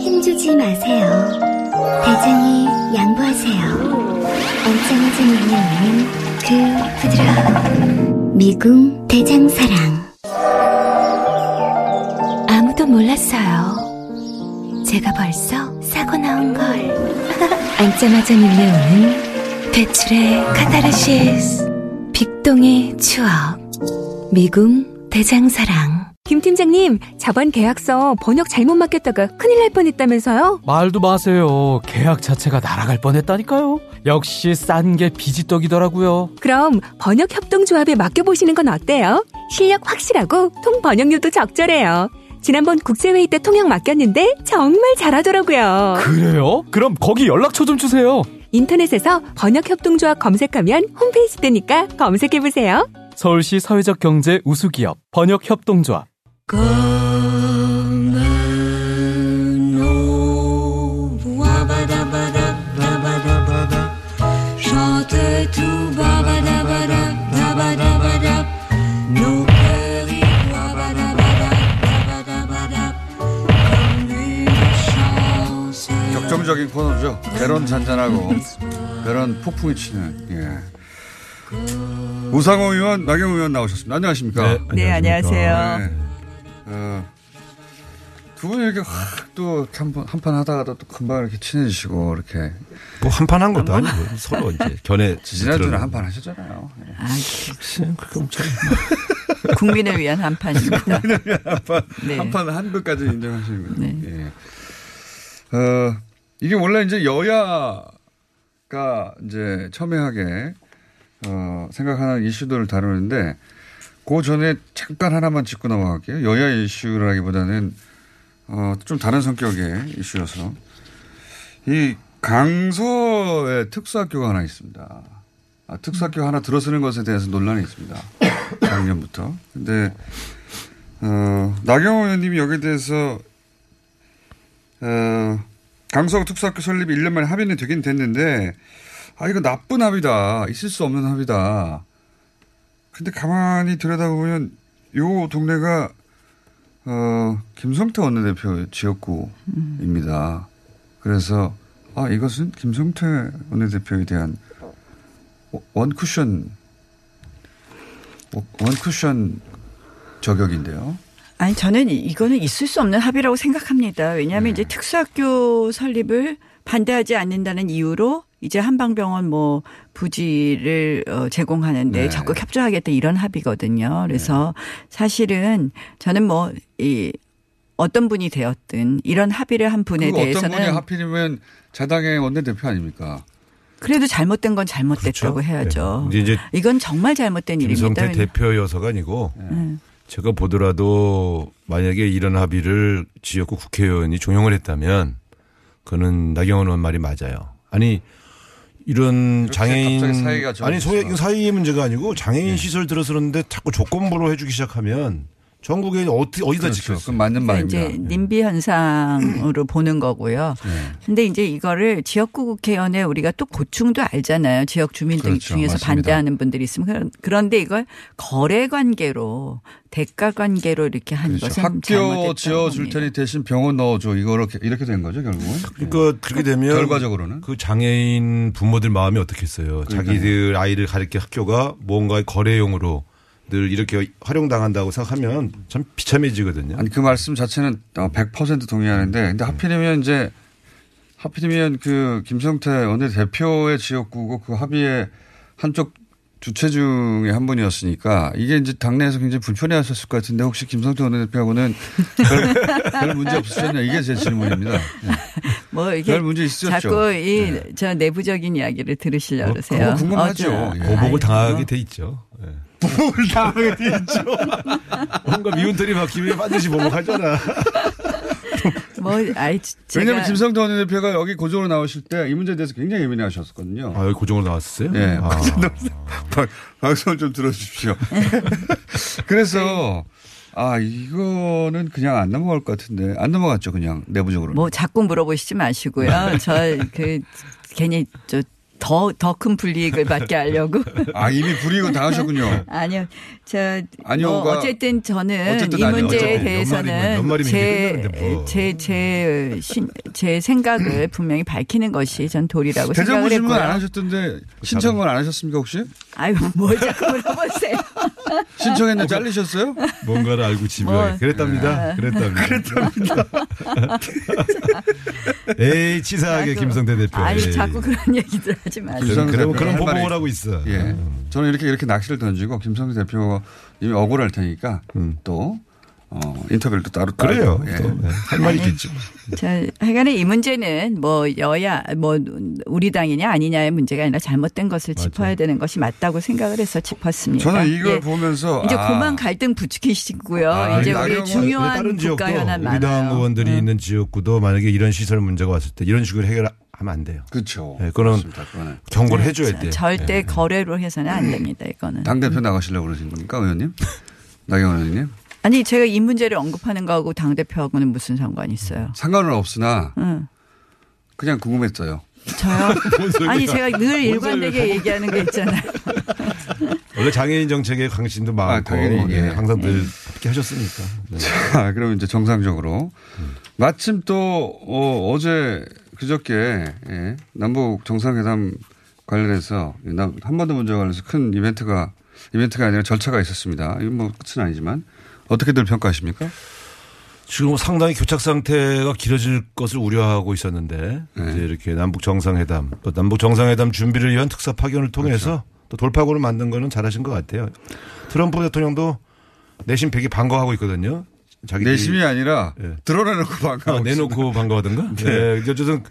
힘주지 마세요. 대장이 양보하세요. 언짢아진 영양에는 그 부드러운 미궁 대장사랑. 아무도 몰랐어요. 제가 벌써 싸고 나온 걸. 앉자마자 밀려오는 배출의 카타르시스. 빅동의 추억. 미궁 대장사랑. 김 팀장님, 자반 계약서 번역 잘못 맡겼다가 큰일 날 뻔했다면서요? 말도 마세요. 계약 자체가 날아갈 뻔했다니까요. 역시 싼 게 비지떡이더라고요. 그럼 번역 협동조합에 맡겨보시는 건 어때요? 실력 확실하고 통번역률도 적절해요. 지난번 국제회의 때 통역 맡겼는데 정말 잘하더라고요. 그래요? 그럼 거기 연락처 좀 주세요. 인터넷에서 번역협동조합 검색하면 홈페이지 뜨니까 검색해보세요. 서울시 사회적 경제 우수기업 번역협동조합. 적인 코너죠. 배론 잔잔하고 배론 폭풍이 치는. 예. 우상호 의원, 나경원 의원 나오셨습니다. 안녕하십니까? 네, 네 안녕하세요. 네. 어, 두 분이 이렇게 확 또 한판 하다가도 또 금방 이렇게 친해지시고 이렇게. 뭐 한판 한 것도 아니고 서로 이제 견해 지지들은 한판 하셨잖아요. 예. 아, 그렇지. 그렇게 엄청. 국민을 위한 한판입니다. 국민을 위한 한판. 네. 한판 한 분까지 인정하시는군요. 네. 예. 어. 이게 원래 이제 여야가 이제 첨예하게, 어, 생각하는 이슈들을 다루는데, 그 전에 잠깐 하나만 짚고 넘어갈게요. 여야 이슈라기보다는, 어, 좀 다른 성격의 이슈여서. 이 강서에 특수학교가 하나 있습니다. 아, 특수학교 하나 들어서는 것에 대해서 논란이 있습니다. 작년부터. 근데, 어, 나경원 의원님이 여기에 대해서, 어, 강서 특수학교 설립이 일 년 만에 합의는 되긴 됐는데, 아, 이거 나쁜 합의다. 있을 수 없는 합의다. 근데 가만히 들여다보면, 요 동네가, 어, 김성태 원내대표 지역구입니다. 그래서, 아, 이것은 김성태 원내대표에 대한 원쿠션, 원쿠션 저격인데요. 아니, 저는 이거는 있을 수 없는 합의라고 생각합니다. 왜냐하면 네. 이제 특수학교 설립을 반대하지 않는다는 이유로 이제 한방병원 뭐 부지를 제공하는데 네. 적극 협조하겠다 이런 합의거든요. 그래서 네. 사실은 저는 뭐 이 어떤 분이 되었든 이런 합의를 한 분에 대해서는. 어떤 분이 하필이면 자당의 원내대표 아닙니까? 그래도 잘못된 건 잘못됐다고 그렇죠? 해야죠. 네. 이제 이건 정말 잘못된 일입니다. 김성태 대표여서가 아니고. 네. 네. 제가 보더라도 만약에 이런 합의를 지역구 국회의원이 종용을 했다면 그거는 나경원 의원 말이 맞아요. 아니 이런 장애인 아니 소외 사회의 문제가 아니고 장애인 네. 시설 들어서는데 자꾸 조건부로 해주기 시작하면 전국에 어떻게 어디다 지켰어요? 그건 맞는 말입니다. 이제 님비 현상으로 보는 거고요. 그런데 네. 이제 이거를 지역구 국회의원에 우리가 또 고충도 알잖아요. 지역 주민들 그렇죠. 중에서 맞습니다. 반대하는 분들이 있으면 그런데 이걸 거래 관계로 대가 관계로 이렇게 한 그렇죠. 것은 학교 잘못됐다고 지어줄 겁니다. 테니 대신 병원 넣어줘. 이거 이렇게 이렇게 된 거죠 결국은. 그러니까 네. 그렇게 되면 결과적으로는 그 장애인 부모들 마음이 어떻겠어요? 그러니까요. 자기들 아이를 가르치는 학교가 뭔가의 거래용으로. 늘 이렇게 활용당한다고 생각하면 참 비참해지거든요. 아니, 그 말씀 자체는 백 퍼센트 동의하는데, 근데 하필이면 이제, 하필이면 그 김성태 원내대표의 지역구고 그 합의의 한쪽 주체 중에 한 분이었으니까 이게 이제 당내에서 굉장히 불편해 하셨을 것 같은데 혹시 김성태 원내대표하고는 별, 별 문제 없으셨냐 이게 제 질문입니다. 네. 뭐 이게 별 문제 있으셨죠. 자꾸 이 저 네. 내부적인 이야기를 들으시려고 그러세요. 어, 궁금하죠. 어, 예. 보복을 당하게 돼 있죠. 예. 보복을 당하게 돼 있죠. 뭔가 미운털이 막히면 반드시 보복하잖아. 뭐, 아이, 왜냐면 김성태 원내대표가 여기 고정으로 나오실 때 이 문제에 대해서 굉장히 예민해 하셨거든요. 아, 여기 고정으로 나왔었어요? 네. 아. 방송을 좀 들어주십시오. 그래서, 아, 이거는 그냥 안 넘어갈 것 같은데. 안 넘어갔죠, 그냥, 내부적으로. 뭐, 자꾸 물어보시지 마시고요. 저, 그, 괜히, 저, 더, 더 큰 불이익을 받게 하려고. 아, 이미 불이익을 당하셨군요. 아니요. 저, 뭐 어쨌든 저는 어쨌든 이 문제에 대해서는 제, 뭐. 제, 제, 제 생각을 분명히 밝히는 것이 전 도리라고 생각을 했고요. 대정부 질문 안 하셨던데 신청을 안 하셨습니까 혹시? 아유, 뭘 자꾸 물어보세요. 신청했는데 잘리셨어요? 뭔가를 알고 집요하게. 뭐. 그랬답니다. 그랬답니다. 그랬답니다. 에이, 치사하게 자꾸, 김성태 대표. 아니, 에이. 자꾸 그런 얘기들 하지 마세요. 그럼 그런 보복을 하고 있어. 예. 음. 저는 이렇게 이렇게 낚시를 던지고 김성태 대표 이미 억울할 테니까 음. 또. 어, 인터뷰를 또 따로 그래요. 예. 네. 할 말이 있겠죠. 자, 하여간에 이 문제는 뭐 여야 뭐 우리 당이냐 아니냐의 문제가 아니라 잘못된 것을 맞아요. 짚어야 되는 것이 맞다고 생각을 해서 짚었습니다. 저는 이걸 예. 보면서 이제 아. 그만 갈등 부추기시고요. 아, 이제 우리 중요한 국가 현안 많아요. 우리 당 의원들이 음. 있는 지역구도 만약에 이런 시설 문제가 왔을 때 이런 식으로 해결. 하면 안 돼요. 그렇죠. 네, 그건 경고를 네, 해줘야 돼요. 절대 네. 거래로 해서는 안 됩니다. 이거는. 당 대표 나가시려고 그러신 겁니까, 의원님? 나경원 의원님? 아니 제가 이 문제를 언급하는 거하고 당 대표하고는 무슨 상관이 있어요? 상관은 없으나 응. 그냥 궁금했어요. 저요? 아니 제가 늘 일관되게 얘기하는 게 있잖아요. 원래 장애인 정책에 관심도 많고 아, 예. 네, 항상 늘 함께 예. 하셨으니까. 네. 자, 그럼 이제 정상적으로 음. 마침 또 어, 어제 그저께 예, 남북 정상회담 관련해서 한반도 문제와 관련해서 큰 이벤트가 이벤트가 아니라 절차가 있었습니다. 이건 뭐 끝은 아니지만. 어떻게들 평가하십니까? 지금 상당히 교착 상태가 길어질 것을 우려하고 있었는데 네. 이제 이렇게 남북 정상회담 또 남북 정상회담 준비를 위한 특사 파견을 통해서 그렇죠. 또 돌파구를 만든 거는 잘하신 것 같아요. 트럼프 대통령도 내심 되게 반가워하고 있거든요. 내심이 아니라 네. 드러내놓고 반가워. 아, 내놓고 반가워하던가. 네. 네. 어쨌든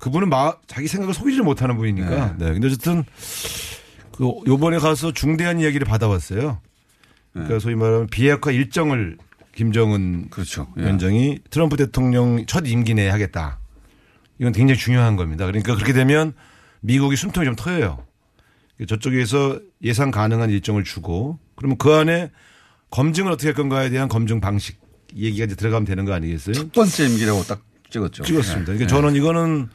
그분은 마, 자기 생각을 속이지 못하는 분이니까. 네. 네. 근데 어쨌든 그 요번에 가서 중대한 이야기를 받아왔어요. 네. 그러니까 소위 말하면 비핵화 일정을 김정은 그렇죠. 위원장이 예. 트럼프 대통령 첫 임기 내에 하겠다. 이건 굉장히 중요한 겁니다. 그러니까 그렇게 되면 미국이 숨통이 좀 트여요. 저쪽에서 예상 가능한 일정을 주고 그러면 그 안에 검증을 어떻게 할 건가에 대한 검증 방식 얘기가 이제 들어가면 되는 거 아니겠어요? 첫 번째 임기라고 딱 찍었죠. 찍었습니다. 그러니까 네. 저는 이거는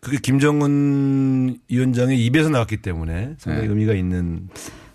그게 김정은 위원장의 입에서 나왔기 때문에 상당히 네. 의미가 있는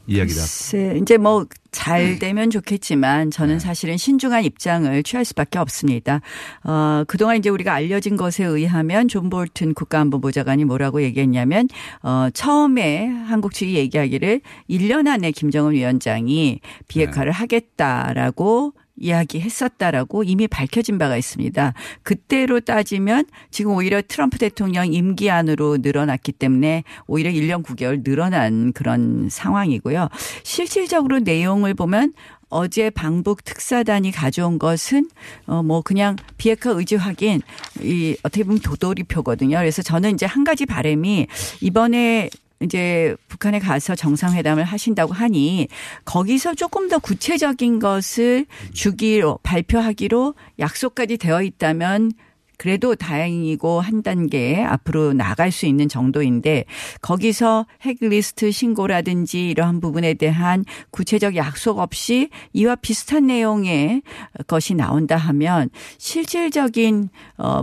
이야기다. 글쎄, 이제 뭐 잘 되면 좋겠지만 저는 사실은 신중한 입장을 취할 수밖에 없습니다. 어, 그동안 이제 우리가 알려진 것에 의하면 존 볼튼 국가안보보좌관이 뭐라고 얘기했냐면 어, 처음에 한국 측이 얘기하기를 일 년 안에 김정은 위원장이 비핵화를 네. 하겠다라고 이야기했었다라고 이미 밝혀진 바가 있습니다. 그때로 따지면 지금 오히려 트럼프 대통령 임기 안으로 늘어났기 때문에 오히려 일 년 구 개월 늘어난 그런 상황이고요. 실질적으로 내용을 보면 어제 방북 특사단이 가져온 것은 어 뭐 그냥 비핵화 의지 확인 이 어떻게 보면 도돌이표거든요. 그래서 저는 이제 한 가지 바람이 이번에 이제 북한에 가서 정상회담을 하신다고 하니 거기서 조금 더 구체적인 것을 주기로 발표하기로 약속까지 되어 있다면 그래도 다행이고 한 단계 앞으로 나갈 수 있는 정도인데 거기서 핵리스트 신고라든지 이러한 부분에 대한 구체적 약속 없이 이와 비슷한 내용의 것이 나온다 하면 실질적인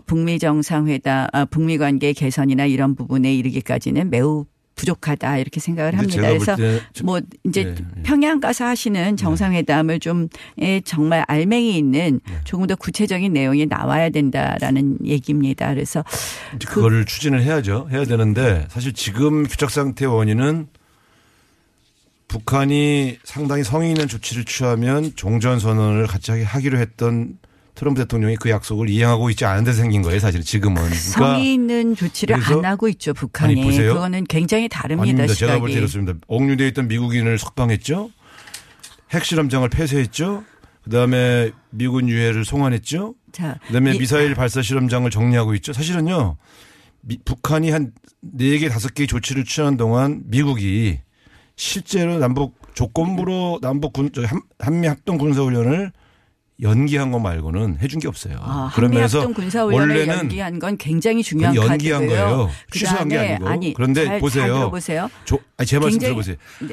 북미 정상회담, 북미 관계 개선이나 이런 부분에 이르기까지는 매우 부족하다 이렇게 생각을 합니다. 그래서 뭐 이제 네, 네. 평양 가서 하시는 정상회담을 좀 정말 알맹이 있는 조금 더 구체적인 내용이 나와야 된다라는 얘기입니다. 그래서 그거를 그 추진을 해야죠. 해야 되는데 사실 지금 교착 상태의 원인은 북한이 상당히 성의 있는 조치를 취하면 종전 선언을 같이 하기로 했던 트럼프 대통령이 그 약속을 이행하고 있지 않은 데 생긴 거예요. 사실은 지금은. 그러니까 성의 있는 조치를 안 하고 있죠. 북한이. 아니, 보세요. 그거는 굉장히 다릅니다. 아닙니다. 시각이. 제가 볼 때 이렇습니다. 억류되어 있던 미국인을 석방했죠. 핵실험장을 폐쇄했죠. 그다음에 미군 유해를 송환했죠. 자, 그다음에 이, 미사일 발사 실험장을 정리하고 있죠. 사실은요. 미, 북한이 한 네 개 다섯 개의 조치를 취하는 동안 미국이 실제로 남북 조건부로 남북 군, 한, 한미 합동 군사훈련을 연기한 거 말고는 해준 게 없어요. 아, 그러면서 원래는 연기한 건 굉장히 중요한 카드예요. 연기한 거예요. 취소한 게 아니고. 아니, 그런데 잘, 보세요. 잘 들어보세요. 조, 아니, 제 말씀 들어보세요. 네.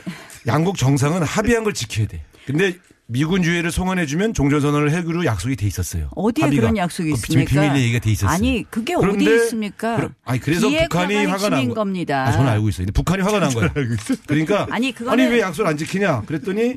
양국 정상은 합의한 걸 지켜야 돼. 근데 미군 유해를 송환해주면 종전선언을 해결로 약속이 돼 있었어요. 어디에 합의가. 그런 약속이 있습니까? 비밀 얘기가 돼 있었어요. 아니 그게 어디 있습니까? 그럼, 아니 그래서 북한이 화가 난 겁니다. 아, 저는 알고 있어요. 근데 북한이 화가 난 거예요. 그러니까 아니, 아니 왜 약속을 안 지키냐? 그랬더니.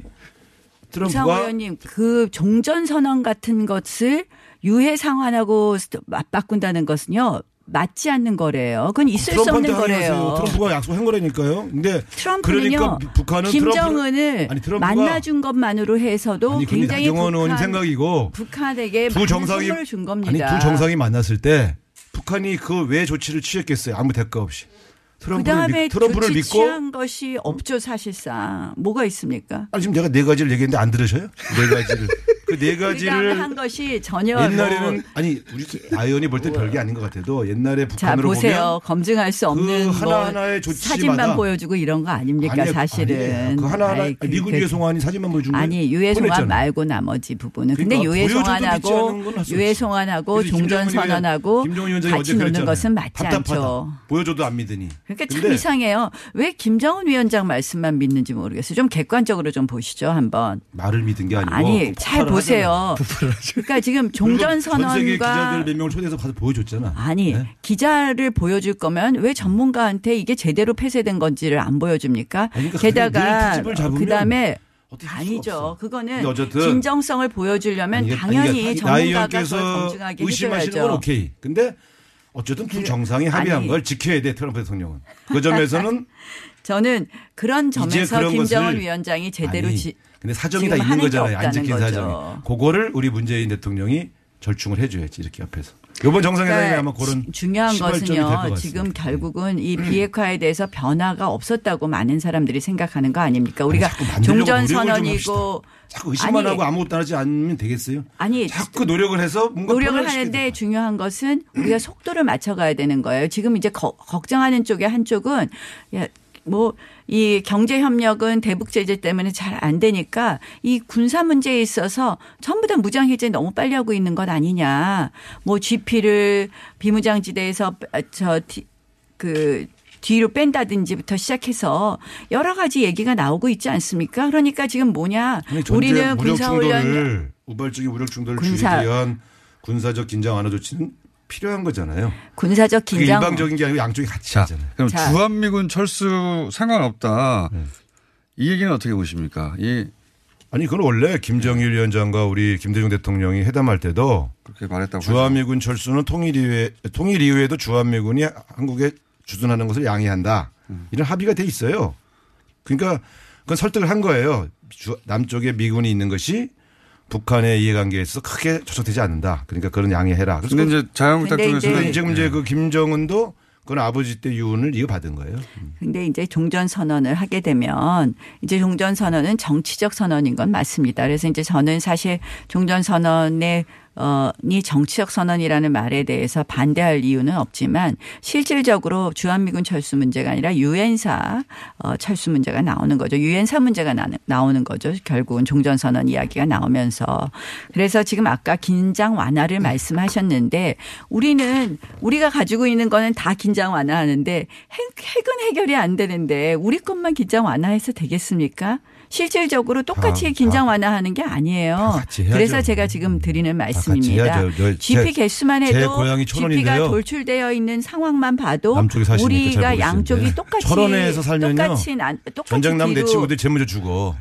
우상호 의원님, 그 종전선언 같은 것을 유해 상환하고 맞바꾼다는 것은요. 맞지 않는 거래요. 그건 있을 수 없는 거래요. 트럼프가 약속한 거라니까요. 근데 트럼프는요. 그러니까 북한은 김정은을 트럼프, 만나준 것만으로 해서도 아니, 굉장히 나경원 의원님 생각이고 북한에게 두 정상이 준 겁니다. 아니 두 정상이 만났을 때 북한이 그 왜 조치를 취했겠어요? 아무 대가 없이. 그다음에 트럼프를 믿고 취한 것이 없죠 사실상. 뭐가 있습니까? 아니 지금 내가 네 가지를 얘기했는데 안 들으셔요? 네 가지를. 그 네 가지를 한 것이 전혀 옛날에는 뭐 아니 우리 아이언이 볼 때 별게 아닌 것 같아도 옛날에 북한으로 보면 보세요. 검증할 수 없는 그 하나 하나의 조치마다 사진만 보여주고 이런 거 아닙니까 아니에요, 사실은. 아니에요. 그 하나 하나 아이, 그, 미군 그, 유해 송환이 사진만 보여준 거 아니 유해 송환 말고 나머지 부분은 그러니까 근데 유해 송환하고 유해 송환하고 종전 선언하고 같이 놓는 것은 맞지 답답하다. 않죠. 보여줘도 안 믿으니. 그러니까 참 이상해요. 왜 김정은 위원장 말씀만 믿는지 모르겠어요. 좀 객관적으로 좀 보시죠 한번. 말을 믿은 게 아니고. 아니 잘 보세요. 그러니까 지금 종전 선언과 전 세계 기자들 몇 명을 초대해서 가서 보여줬잖아. 아니 네? 기자를 보여줄 거면 왜 전문가한테 이게 제대로 폐쇄된 건지를 안 보여줍니까? 아니, 그러니까 게다가 그다음에. 아니죠. 그거는 진정성을 보여주려면 아니, 당연히 아니, 전문가가 그걸 검증하게 의심하시는 해줘야죠. 건 오케이. 근데 어쨌든 두 정상이 합의한 아니, 걸 지켜야 돼 트럼프 대통령은. 그 점에서는 저는 그런 점에서 김정은 위원장이 제대로 아니, 지, 근데 사정이 다 있는 거잖아요. 안 지킨 사정이. 그거를 우리 문재인 대통령이 절충을 해줘야지 이렇게 옆에서. 이번 정상회담이 그러니까 아마 그런 중요한 것은요. 지금 결국은 이 비핵화에 대해서 변화가 없었다고 많은 사람들이 생각하는 거 아닙니까? 우리가 아니, 종전 선언이고 자꾸 의심만 아니, 하고 아무것도 하지 않으면 되겠어요? 아니 자꾸 노력을 해서 뭔가 노력을 하는데 중요한 것은 우리가 속도를 맞춰가야 되는 거예요. 지금 이제 거, 걱정하는 쪽의 한쪽은 야, 뭐 이 경제 협력은 대북 제재 때문에 잘 안 되니까 이 군사 문제에 있어서 전부 다 무장 해제 너무 빨리 하고 있는 것 아니냐. 뭐 지피를 비무장지대에서 저 그 뒤로 뺀다든지부터 시작해서 여러 가지 얘기가 나오고 있지 않습니까? 그러니까 지금 뭐냐? 아니, 우리는 군사 훈련 우발적인 무력 충돌을 군사. 줄이기 위한 군사적 긴장 완화 조치는 필요한 거잖아요. 군사적 긴장. 일방적인 게 아니고 양쪽이 같이 하잖아요. 그럼 자. 주한미군 철수 상관없다. 네. 이 얘기는 어떻게 보십니까? 이 아니 그건 원래 김정일 위원장과 우리 김대중 대통령이 회담할 때도 그렇게 말했다고 주한미군 하죠. 철수는 통일 이후에 통일 이후에도 주한미군이 한국에 주둔하는 것을 양해한다. 음. 이런 합의가 돼 있어요. 그러니까 그건 설득을 한 거예요. 주, 남쪽에 미군이 있는 것이 북한의 이해관계에 있어서 크게 조속되지 않는다. 그러니까 그런 양해해라. 그런데 이제 자유한국당 쪽에서는 지금 이제 그 김정은도 그건 아버지 때 유언을 이어받은 거예요. 그런데 이제 종전 선언을 하게 되면 이제 종전 선언은 정치적 선언인 건 맞습니다. 그래서 이제 저는 사실 종전 선언의 어, 이 정치적 선언이라는 말에 대해서 반대할 이유는 없지만 실질적으로 주한미군 철수 문제가 아니라 유엔사 어, 철수 문제가 나오는 거죠. 유엔사 문제가 나오는 거죠. 결국은 종전선언 이야기가 나오면서. 그래서 지금 아까 긴장 완화를 말씀하셨는데 우리는 우리가 가지고 있는 거는 다 긴장 완화하는데 핵은 해결이 안 되는데 우리 것만 긴장 완화해서 되겠습니까? 실질적으로 똑같이 아, 긴장 완화하는 게 아니에요. 그래서 제가 지금 드리는 말씀입니다. 지피 개수만 해도 지피가 돌출되어 있는 상황만 봐도 우리가 양쪽이 똑같이 천원에서 살면요. 똑같이 난, 똑같이 전장남 내 친구들 제일 먼저 주고.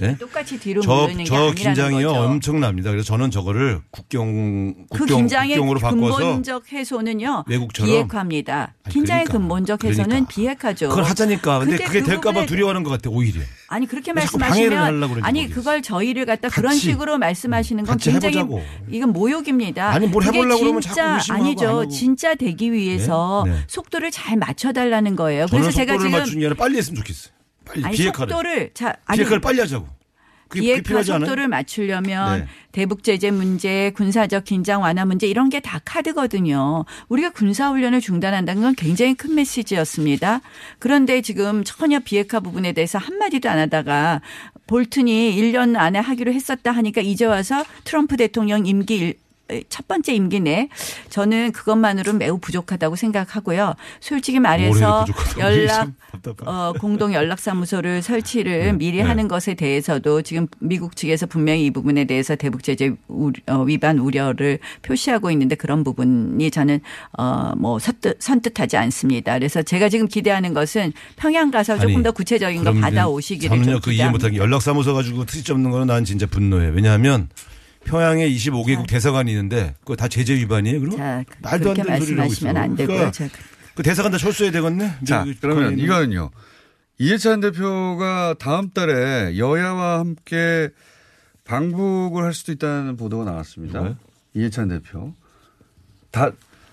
네? 똑같이 뒤로 모이는 게 아니라는 긴장이요 거죠. 엄청납니다. 그래서 저는 저거를 국경, 국경 그 긴장의 국경으로 바꿔서 근본적 해소는요 외국처럼 비핵화입니다. 아니, 긴장의 그러니까. 근본적 해소는 그러니까. 비핵화죠. 그걸 하자니까. 근데 그게 될까봐 두려워하는 것 같아 오히려. 아니 그렇게 말씀하시면 아니 그걸 저희를 갖다 같이, 그런 식으로 말씀하시는 건 굉장히 해보자고. 이건 모욕입니다. 아니 뭘 해보려고 그러면 자꾸 의심하고 아니죠. 진짜 되기 위해서 네? 네. 속도를 잘 맞춰달라는 거예요. 그래서 제가 지금 속도를 맞추는 게 빨리 했으면 좋겠어요. 빨리 아니, 비핵화를. 속도를 자, 아니, 비핵화를 빨리 하자고. 그게, 비핵화 그게 속도를 맞추려면 네. 대북 제재 문제, 군사적 긴장 완화 문제 이런 게 다 카드거든요. 우리가 군사훈련을 중단한다는 건 굉장히 큰 메시지였습니다. 그런데 지금 전혀 비핵화 부분에 대해서 한마디도 안 하다가 볼튼이 일 년 안에 하기로 했었다 하니까 이제 와서 트럼프 대통령 임기 첫 번째 임기 내 저는 그것만으로는 매우 부족하다고 생각하고요. 솔직히 말해서 연락 어, 공동 연락사무소를 설치를 네. 미리 네. 하는 것에 대해서도 지금 미국 측에서 분명히 이 부분에 대해서 대북 제재 우려, 어, 위반 우려를 표시하고 있는데 그런 부분이 저는 어, 뭐 선뜻, 선뜻하지 않습니다. 그래서 제가 지금 기대하는 것은 평양 가서 조금 아니, 더 구체적인 거 받아오시기를 저는요 그 이해 못한 게 연락사무소 가지고 트집 잡는 거는 난 진짜 분노해. 왜냐하면 평양에 이십오 개국 자. 대사관이 있는데 그거 다 제재 위반이에요, 그럼? 자, 그, 말도 안 되는 소리를 하고 있어요. 그렇게 말씀하시면 안 되고요. 그러니까 그 대사관 다 철수해야 되겠네. 자, 그러면 이거는요. 이해찬 대표가 다음 달에 여야와 함께 방북을 할 수도 있다는 보도가 나왔습니다. 네. 이해찬 대표. 다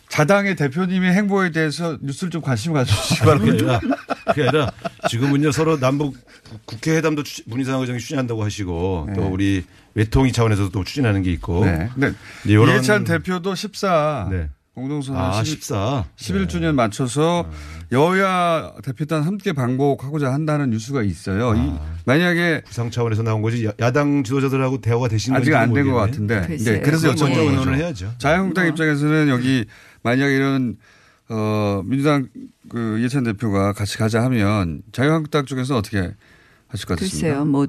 자당의 대표님의 행보에 대해서 뉴스를 좀 관심 가져주시기 바랍니다. 그게 아니라 지금은요 서로 남북 국회 회담도 문희상 의장이 추진한다고 하시고 네. 또 우리 외통위 차원에서도 또 추진하는 게 있고. 네. 네. 이해찬 대표도 십사 네. 공동선언 아, 십일, 십사. 십일 주년 네. 맞춰서 여야 대표단 함께 방북하고자 한다는 뉴스가 있어요. 아, 이, 만약에 구상 차원에서 나온 거지 야당 지도자들하고 대화가 되신 아직 안 된 것 같은데. 글쎄요. 네, 그래서 먼저 네. 의논을 해야죠. 자유한국당 뭐. 입장에서는 여기 만약에 이런 어, 민주당 그 이해찬 대표가 같이 가자 하면 자유한국당 쪽에서는 어떻게 하실 것 같습니까? 글쎄요, 뭐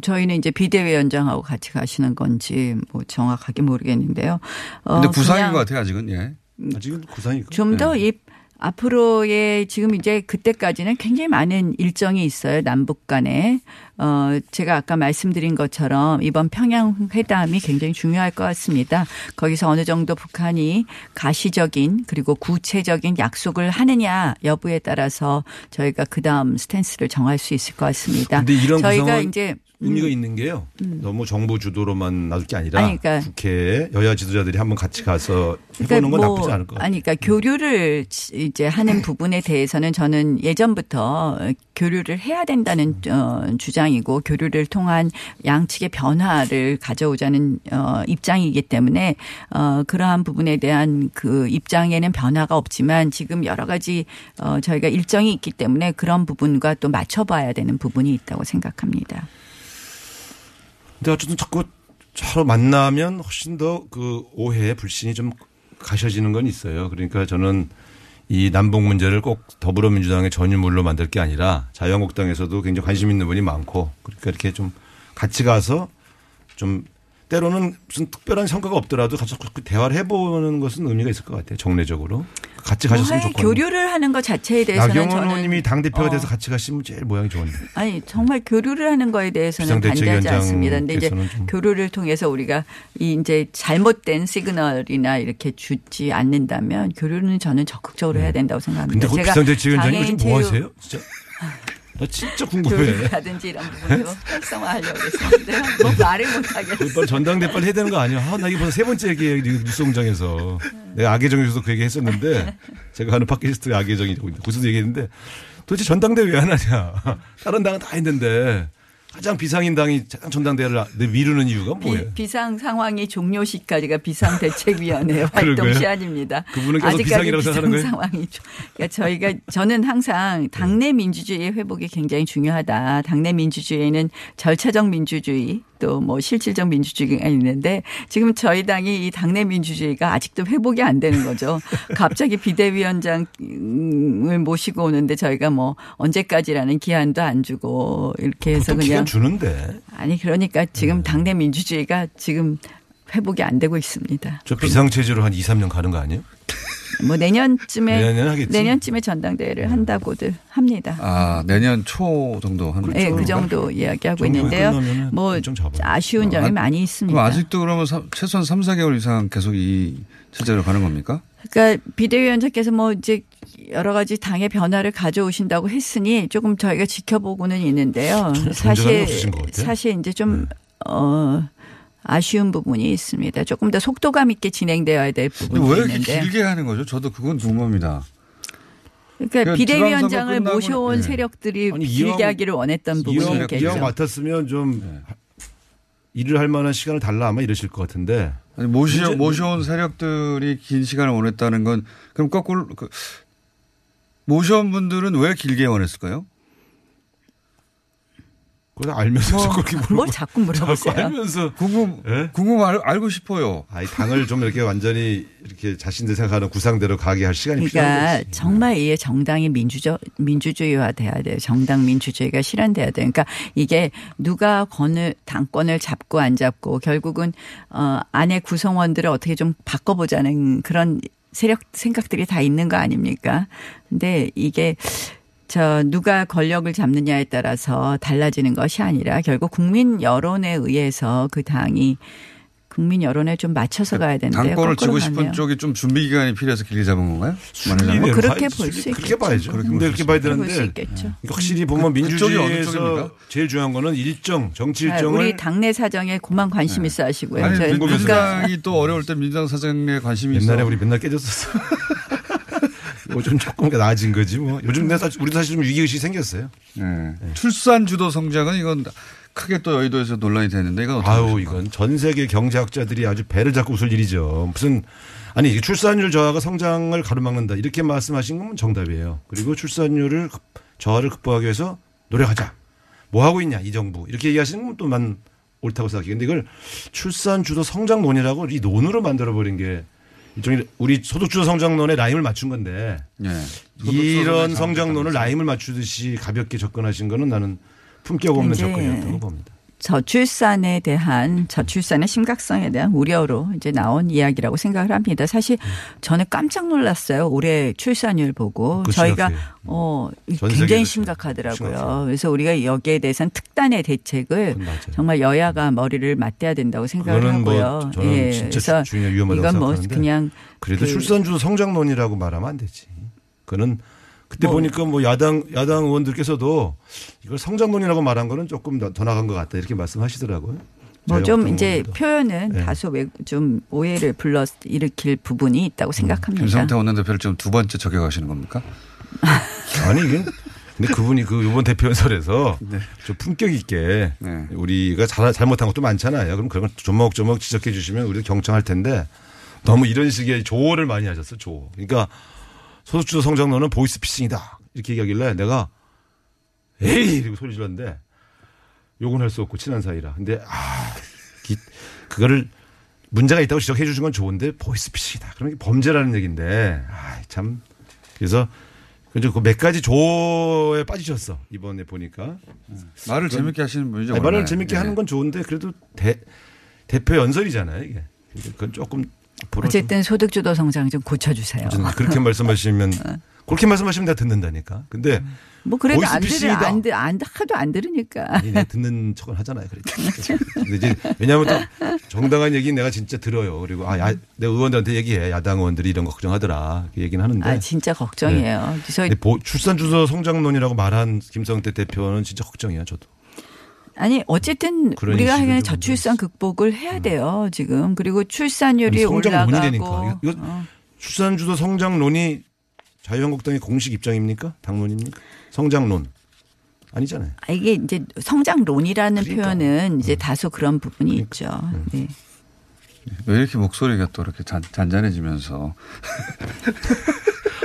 저희는 이제 비대위원장하고 같이 가시는 건지 뭐 정확하게 모르겠는데요. 그런데 어, 구상인 것 같아요, 아직은. 예. 아직은 구상이고. 좀 더 이 네. 앞으로의 지금 이제 그때까지는 굉장히 많은 일정이 있어요, 남북 간에. 어, 제가 아까 말씀드린 것처럼 이번 평양 회담이 굉장히 중요할 것 같습니다. 거기서 어느 정도 북한이 가시적인 그리고 구체적인 약속을 하느냐 여부에 따라서 저희가 그다음 스탠스를 정할 수 있을 것 같습니다. 근데 이런 저희가 이제 의미가 있는 게요. 음. 너무 정부 주도로만 놔둘 게 아니라 아니, 그러니까 국회에 여야 지도자들이 한번 같이 가서 해보는 그러니까 건 뭐, 나쁘지 않을 것 같아요. 아니, 그러니까 교류를 이제 하는 부분에 대해서는 저는 예전부터 교류를 해야 된다는 음. 주장이고 교류를 통한 양측의 변화를 가져오자는 어, 입장이기 때문에 어, 그러한 부분에 대한 그 입장에는 변화가 없지만 지금 여러 가지 어, 저희가 일정이 있기 때문에 그런 부분과 또 맞춰봐야 되는 부분이 있다고 생각합니다. 근데 어쨌든 자꾸 서로 만나면 훨씬 더 그 오해, 불신이 좀 가셔지는 건 있어요. 그러니까 저는 이 남북 문제를 꼭 더불어민주당의 전유물로 만들 게 아니라 자유한국당에서도 굉장히 관심 있는 분이 많고 그러니까 이렇게 좀 같이 가서 좀 때로는 무슨 특별한 성과가 없더라도 같이 대화를 해보는 것은 의미가 있을 것 같아요. 정례적으로. 같이 가셨으면 좋겠네요. 교류를 하는 것 자체에 대해서는 나경원 의원님이 당대표가 어. 돼서 같이 가시면 제일 모양이 좋은데. 아니 정말 교류를 하는 거에 대해서는 반대하지 않습니다. 그런데 이제 교류를 통해서 우리가 이 이제 잘못된 시그널이나 이렇게 주지 않는다면 교류는 저는 적극적으로 네. 해야 된다고 생각합니다. 근데 비상대책위원장님 요즘 뭐 하세요? 진짜. 나 진짜 궁금해. 가든지 이런 부분도 활성화하려고 했었는데요. 뭐 말을 못하겠어요. 전당대 빨리 해야 되는 거 아니야. 아, 나 이번에 세 번째 얘기예요. 뉴스 공장에서. 내가 악의정에서도 그 얘기 했었는데 제가 하는 팟캐스트가 악의정이라고 거기서도 얘기했는데 도대체 전당대 왜 안 하냐. 다른 당은 다 했는데. 가장 비상인당이 전당대회를 미루는 이유가 뭐예요? 비, 비상 상황이 종료시까지가 비상대책위원회 활동 시한입니다. 그분은 계속 비상이라고 생각하는 거예요? 상황이죠. 그러니까 저희가 저는 항상 당내 민주주의의 회복이 굉장히 중요하다. 당내 민주주의는 절차적 민주주의. 또 뭐 실질적 민주주의가 있는데 지금 저희 당이 이 당내 민주주의가 아직도 회복이 안 되는 거죠. 갑자기 비대위원장을 모시고 오는데 저희가 뭐 언제까지라는 기한도 안 주고 이렇게 해서 그냥. 기간 주는데. 아니 그러니까 지금 당내 민주주의가 지금 회복이 안 되고 있습니다. 저 비상체제로 한 이, 삼 년 가는 거 아니에요? 뭐 내년쯤에 내년 하겠지. 내년쯤에 전당대회를 한다고들 합니다. 아 내년 초 정도 한. 네, 그 정도 이야기하고 있는데요. 뭐 아쉬운 점이 아, 많이 있습니다. 그럼 아직도 그러면 사, 최소한 삼, 사 개월 이상 계속 이 체제로 가는 겁니까? 그러니까 비대위원장께서 뭐 이제 여러 가지 당의 변화를 가져오신다고 했으니 조금 저희가 지켜보고는 있는데요. 사실 사실 이제 좀 네. 어. 아쉬운 부분이 있습니다. 조금 더 속도감 있게 진행되어야 될 부분이 있는데. 왜 이렇게 있는데. 길게 하는 거죠? 저도 그건 궁금합니다. 그러니까 비대위원장을 모셔온 네. 세력들이 아니, 길게 이왕, 하기를 원했던 부분이 있겠죠. 이왕 맡았으면 좀 네. 일을 할 만한 시간을 달라 아마 이러실 것 같은데. 아니, 모셔, 모셔온 세력들이 긴 시간을 원했다는 건 그럼 거꾸로 그, 모셔온 분들은 왜 길게 원했을까요? 그걸 알면서 뭐, 자꾸 물어보, 뭘 자꾸 물어보세요? 자꾸 알면서 궁금 네? 궁금 알, 알고 싶어요. 아니, 당을 좀 이렇게 완전히 이렇게 자신들 생각하는 구상대로 가게 할 시간이 그러니까 필요한 거예요. 그러니까 정말 이게 정당이 민주적 민주주의화돼야 돼요. 정당 민주주의가 실현돼야 돼요. 그러니까 이게 누가 권을 당권을 잡고 안 잡고 결국은 어, 안의 구성원들을 어떻게 좀 바꿔보자는 그런 세력 생각들이 다 있는 거 아닙니까? 근데 이게 저 누가 권력을 잡느냐에 따라서 달라지는 것이 아니라 결국 국민 여론에 의해서 그 당이 국민 여론에 좀 맞춰서 가야 되는데요. 당권을 쥐고 싶은 쪽이 좀 준비 기간이 필요해서 길게 잡은 건가요? 뭐 그렇게 볼 수 있겠죠. 그렇게 봐야죠. 그렇게, 그렇게 봐야 되는데 확실히 보면 그, 민주주의에서 제일 중요한 거는 일정, 정치 일정을. 우리 당내 사정에 그만 관심 네. 있어 하시고요. 아니, 민주당이 또 어려울 때 민주당 사정에 관심이 있어. 옛날에 우리 맨날 깨졌었어. 요즘 조금 나아진 거지 뭐. 요즘 내 사실, 우리 사실 좀 위기의식이 생겼어요. 네. 네. 출산 주도 성장은 이건 크게 또 여의도에서 논란이 되는데 이건 어떻게 아유 보십니까? 이건 전 세계 경제학자들이 아주 배를 잡고 웃을 일이죠. 무슨 아니 출산율 저하가 성장을 가로막는다 이렇게 말씀하신 건 정답이에요. 그리고 출산율을 저하를 극복하기 위해서 노력하자. 뭐 하고 있냐 이 정부 이렇게 얘기하시는 건 또 만 옳다고 생각해요. 근데 이걸 출산 주도 성장론이라고 이 논으로 만들어버린 게 일종의 우리 소득주도 성장론에 라임을 맞춘 건데 네. 이런 성장론을 라임을 맞추듯이 가볍게 접근하신 거는 나는 품격 없는 접근이었다고 봅니다. 저출산에 대한 저출산의 심각성에 대한 우려로 이제 나온 이야기라고 생각을 합니다. 사실 저는 깜짝 놀랐어요. 올해 출산율 보고 그 저희가 어, 굉장히 심각하더라고요. 심각해요. 그래서 우리가 여기에 대해서는 특단의 대책을 정말 여야가 머리를 맞대야 된다고 생각을 하고요. 뭐 예, 그래서 이건 뭐 그냥 그래도 그 출산주도 성장론이라고 말하면 안 되지. 그거는 그때 뭐. 보니까 뭐 야당, 야당 의원들께서도 이걸 성장론이라고 말한 거는 조금 더 나간 것 같다 이렇게 말씀하시더라고요. 뭐 좀 이제 부분도. 표현은 네. 다소 좀 오해를 불러 일으킬 부분이 있다고 생각합니다. 음. 김성태 원내대표를 지금 두 번째 저격하시는 겁니까? 아니, 이게. 근데 그분이 그 이번 대표연설에서 네. 좀 품격 있게 네. 우리가 잘, 잘못한 것도 많잖아요. 그럼 그런 걸 조목조목 지적해 주시면 우리도 경청할 텐데 너무 이런 식의 조어를 많이 하셨어, 조어. 그러니까 소득주도 성장론은 보이스피싱이다. 이렇게 얘기하길래 내가 에이! 이러고 소리 질렀는데 욕은 할 수 없고 친한 사이라. 근데 아, 기, 그거를 문제가 있다고 지적해 주신 건 좋은데 보이스피싱이다. 그러면 범죄라는 얘기인데 아, 참. 그래서 그 몇 가지 조에 빠지셨어. 이번에 보니까. 말을 그건, 재밌게 하시는 분이죠. 아니, 말을 재밌게 네. 하는 건 좋은데 그래도 대, 대표 연설이잖아요. 이게. 그건 조금. 어쨌든 소득주도 성장 좀 고쳐주세요. 그렇게 말씀하시면 그렇게 말씀하시면 내가 듣는다니까. 근데 뭐 그래도 안 들으니까 안, 안 하도 안 들으니까. 아니, 내가 듣는 척은 하잖아요. 근데 이제 왜냐하면 또 정당한 얘기 내가 진짜 들어요. 그리고 아, 야, 내 의원들한테 얘기해. 야당 의원들이 이런 거 걱정하더라. 그 얘기는 하는데. 아 진짜 걱정이에요. 네. 저희 출산주도 성장론이라고 말한 김성태 대표는 진짜 걱정이야 저도. 아니 어쨌든 우리가 하기에는 저출산 극복을 해야 돼요 지금. 그리고 출산율이 올라가고. 되니까. 이거 어. 출산주도 성장론이 자유한국당의 공식 입장입니까? 당론입니까? 성장론. 아니잖아요. 아, 이게 이제 성장론이라는 그러니까. 표현은 이제 음. 다소 그런 부분이 그러니까. 있죠. 음. 네. 왜 이렇게 목소리가 또 이렇게 잔, 잔잔해지면서.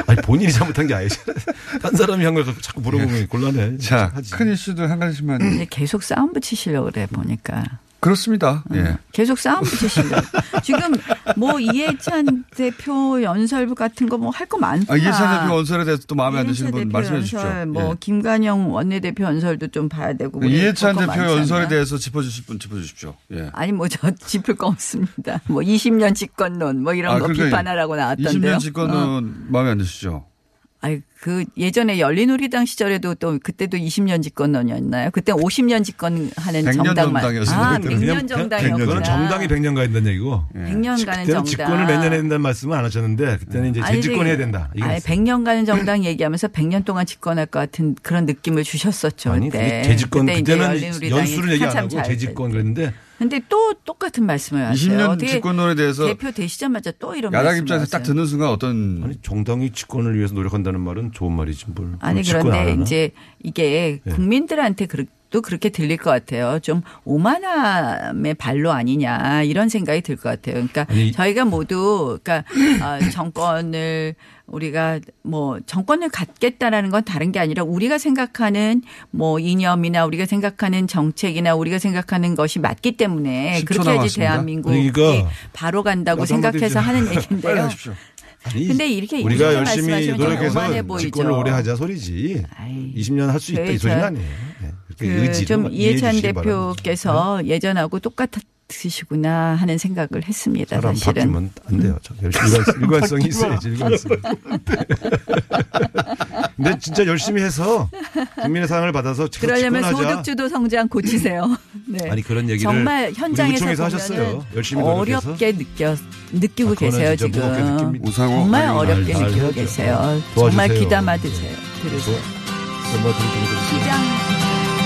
아니 본인이 잘못한 게 아니잖아요. 딴 사람이 한 걸 자꾸 물어보면 곤란해. 자, 큰 이슈들 한 가지만. 근데 계속 싸움 붙이시려고 그래 보니까. 그렇습니다. 응. 예. 계속 싸움 붙이시려고. 지금 뭐 이해찬 대표 연설 같은 거 뭐 할 거 많다. 아, 이해찬 대표 연설에 대해서 또 마음에 안 드시는 분 말씀해 주십시오. 뭐 예. 김관영 원내대표 연설도 좀 봐야 되고. 뭐 이해찬 대표 많잖아. 연설에 대해서 짚어주실 분 짚어주십시오. 예. 아니 뭐 저 짚을 거 없습니다. 뭐 이십 년 집권론 뭐 이런 아, 거 비판하라고 나왔던데요. 이십 년 집권론 어. 마음에 안 드시죠? 아이 그 예전에 열린우리당 시절에도 또 그때도 이십 년 집권론이었나요? 그때 오십 년 집권하는 정당만. 아, 백 년 정당이었구나. 그건 정당이 백 년 가야 된다는 얘기고. 백 년 가는 정당. 집권을 몇 년 해야 된다는 말씀은 안 하셨는데 그때는 이제 재집권해야 된다. 아니, 백 년 가는 정당 얘기하면서 백 년 동안 집권할 것 같은 그런 느낌을 주셨었죠. 아니, 그때. 재집권. 그때 그때는 연수를 얘기 안 하고 재집권 그랬는데. 근데 또 똑같은 말씀을 하세요. 이십 년 집권론에 대해서 대표 되시자마자 또 이런 말씀. 야당 입장에서 딱 듣는 순간 어떤. 아니 정당이 집권을 위해서 노력한다는 말은 좋은 말이지 뭘. 아니 그런데 이제 이게 네. 국민들한테 그렇게. 또 그렇게 들릴 것 같아요. 좀 오만함의 발로 아니냐 이런 생각이 들 것 같아요. 그러니까 아니. 저희가 모두 그러니까 정권을 우리가 뭐 정권을 갖겠다라는 건 다른 게 아니라 우리가 생각하는 뭐 이념이나 우리가 생각하는 정책이나 우리가 생각하는 것이 맞기 때문에 그렇게 해야지 대한민국이 그러니까 바로 간다고 생각해서 하는 얘기인데요. 근데 이렇게 우리가 열심히 노력해서 집권을 오래 하자 소리지. 아이, 이십 년 할 수 있다 이 소리는 아니에요. 네. 그 좀 이해찬 대표께서 네. 예전하고 똑같으시구나 하는 생각을 했습니다. 사람 사실은. 바뀌면 안 돼요. 일관, 일관성이 있어야지. 일관성. 근데 진짜 열심히 해서 국민의 사랑을 받아서 그러려면 집권하자. 소득주도 성장 고치세요. 네. 네. 아니 그런 얘기를 정말 현장에서 하셨어요. 열심히 노력해서 어렵게 느껴 느끼고 아, 계세요 지금. 우상호 정말 아니, 어렵게 잘, 느끼고 잘 계세요. 도와주세요. 정말 귀담아 드세요. 그리고 시장.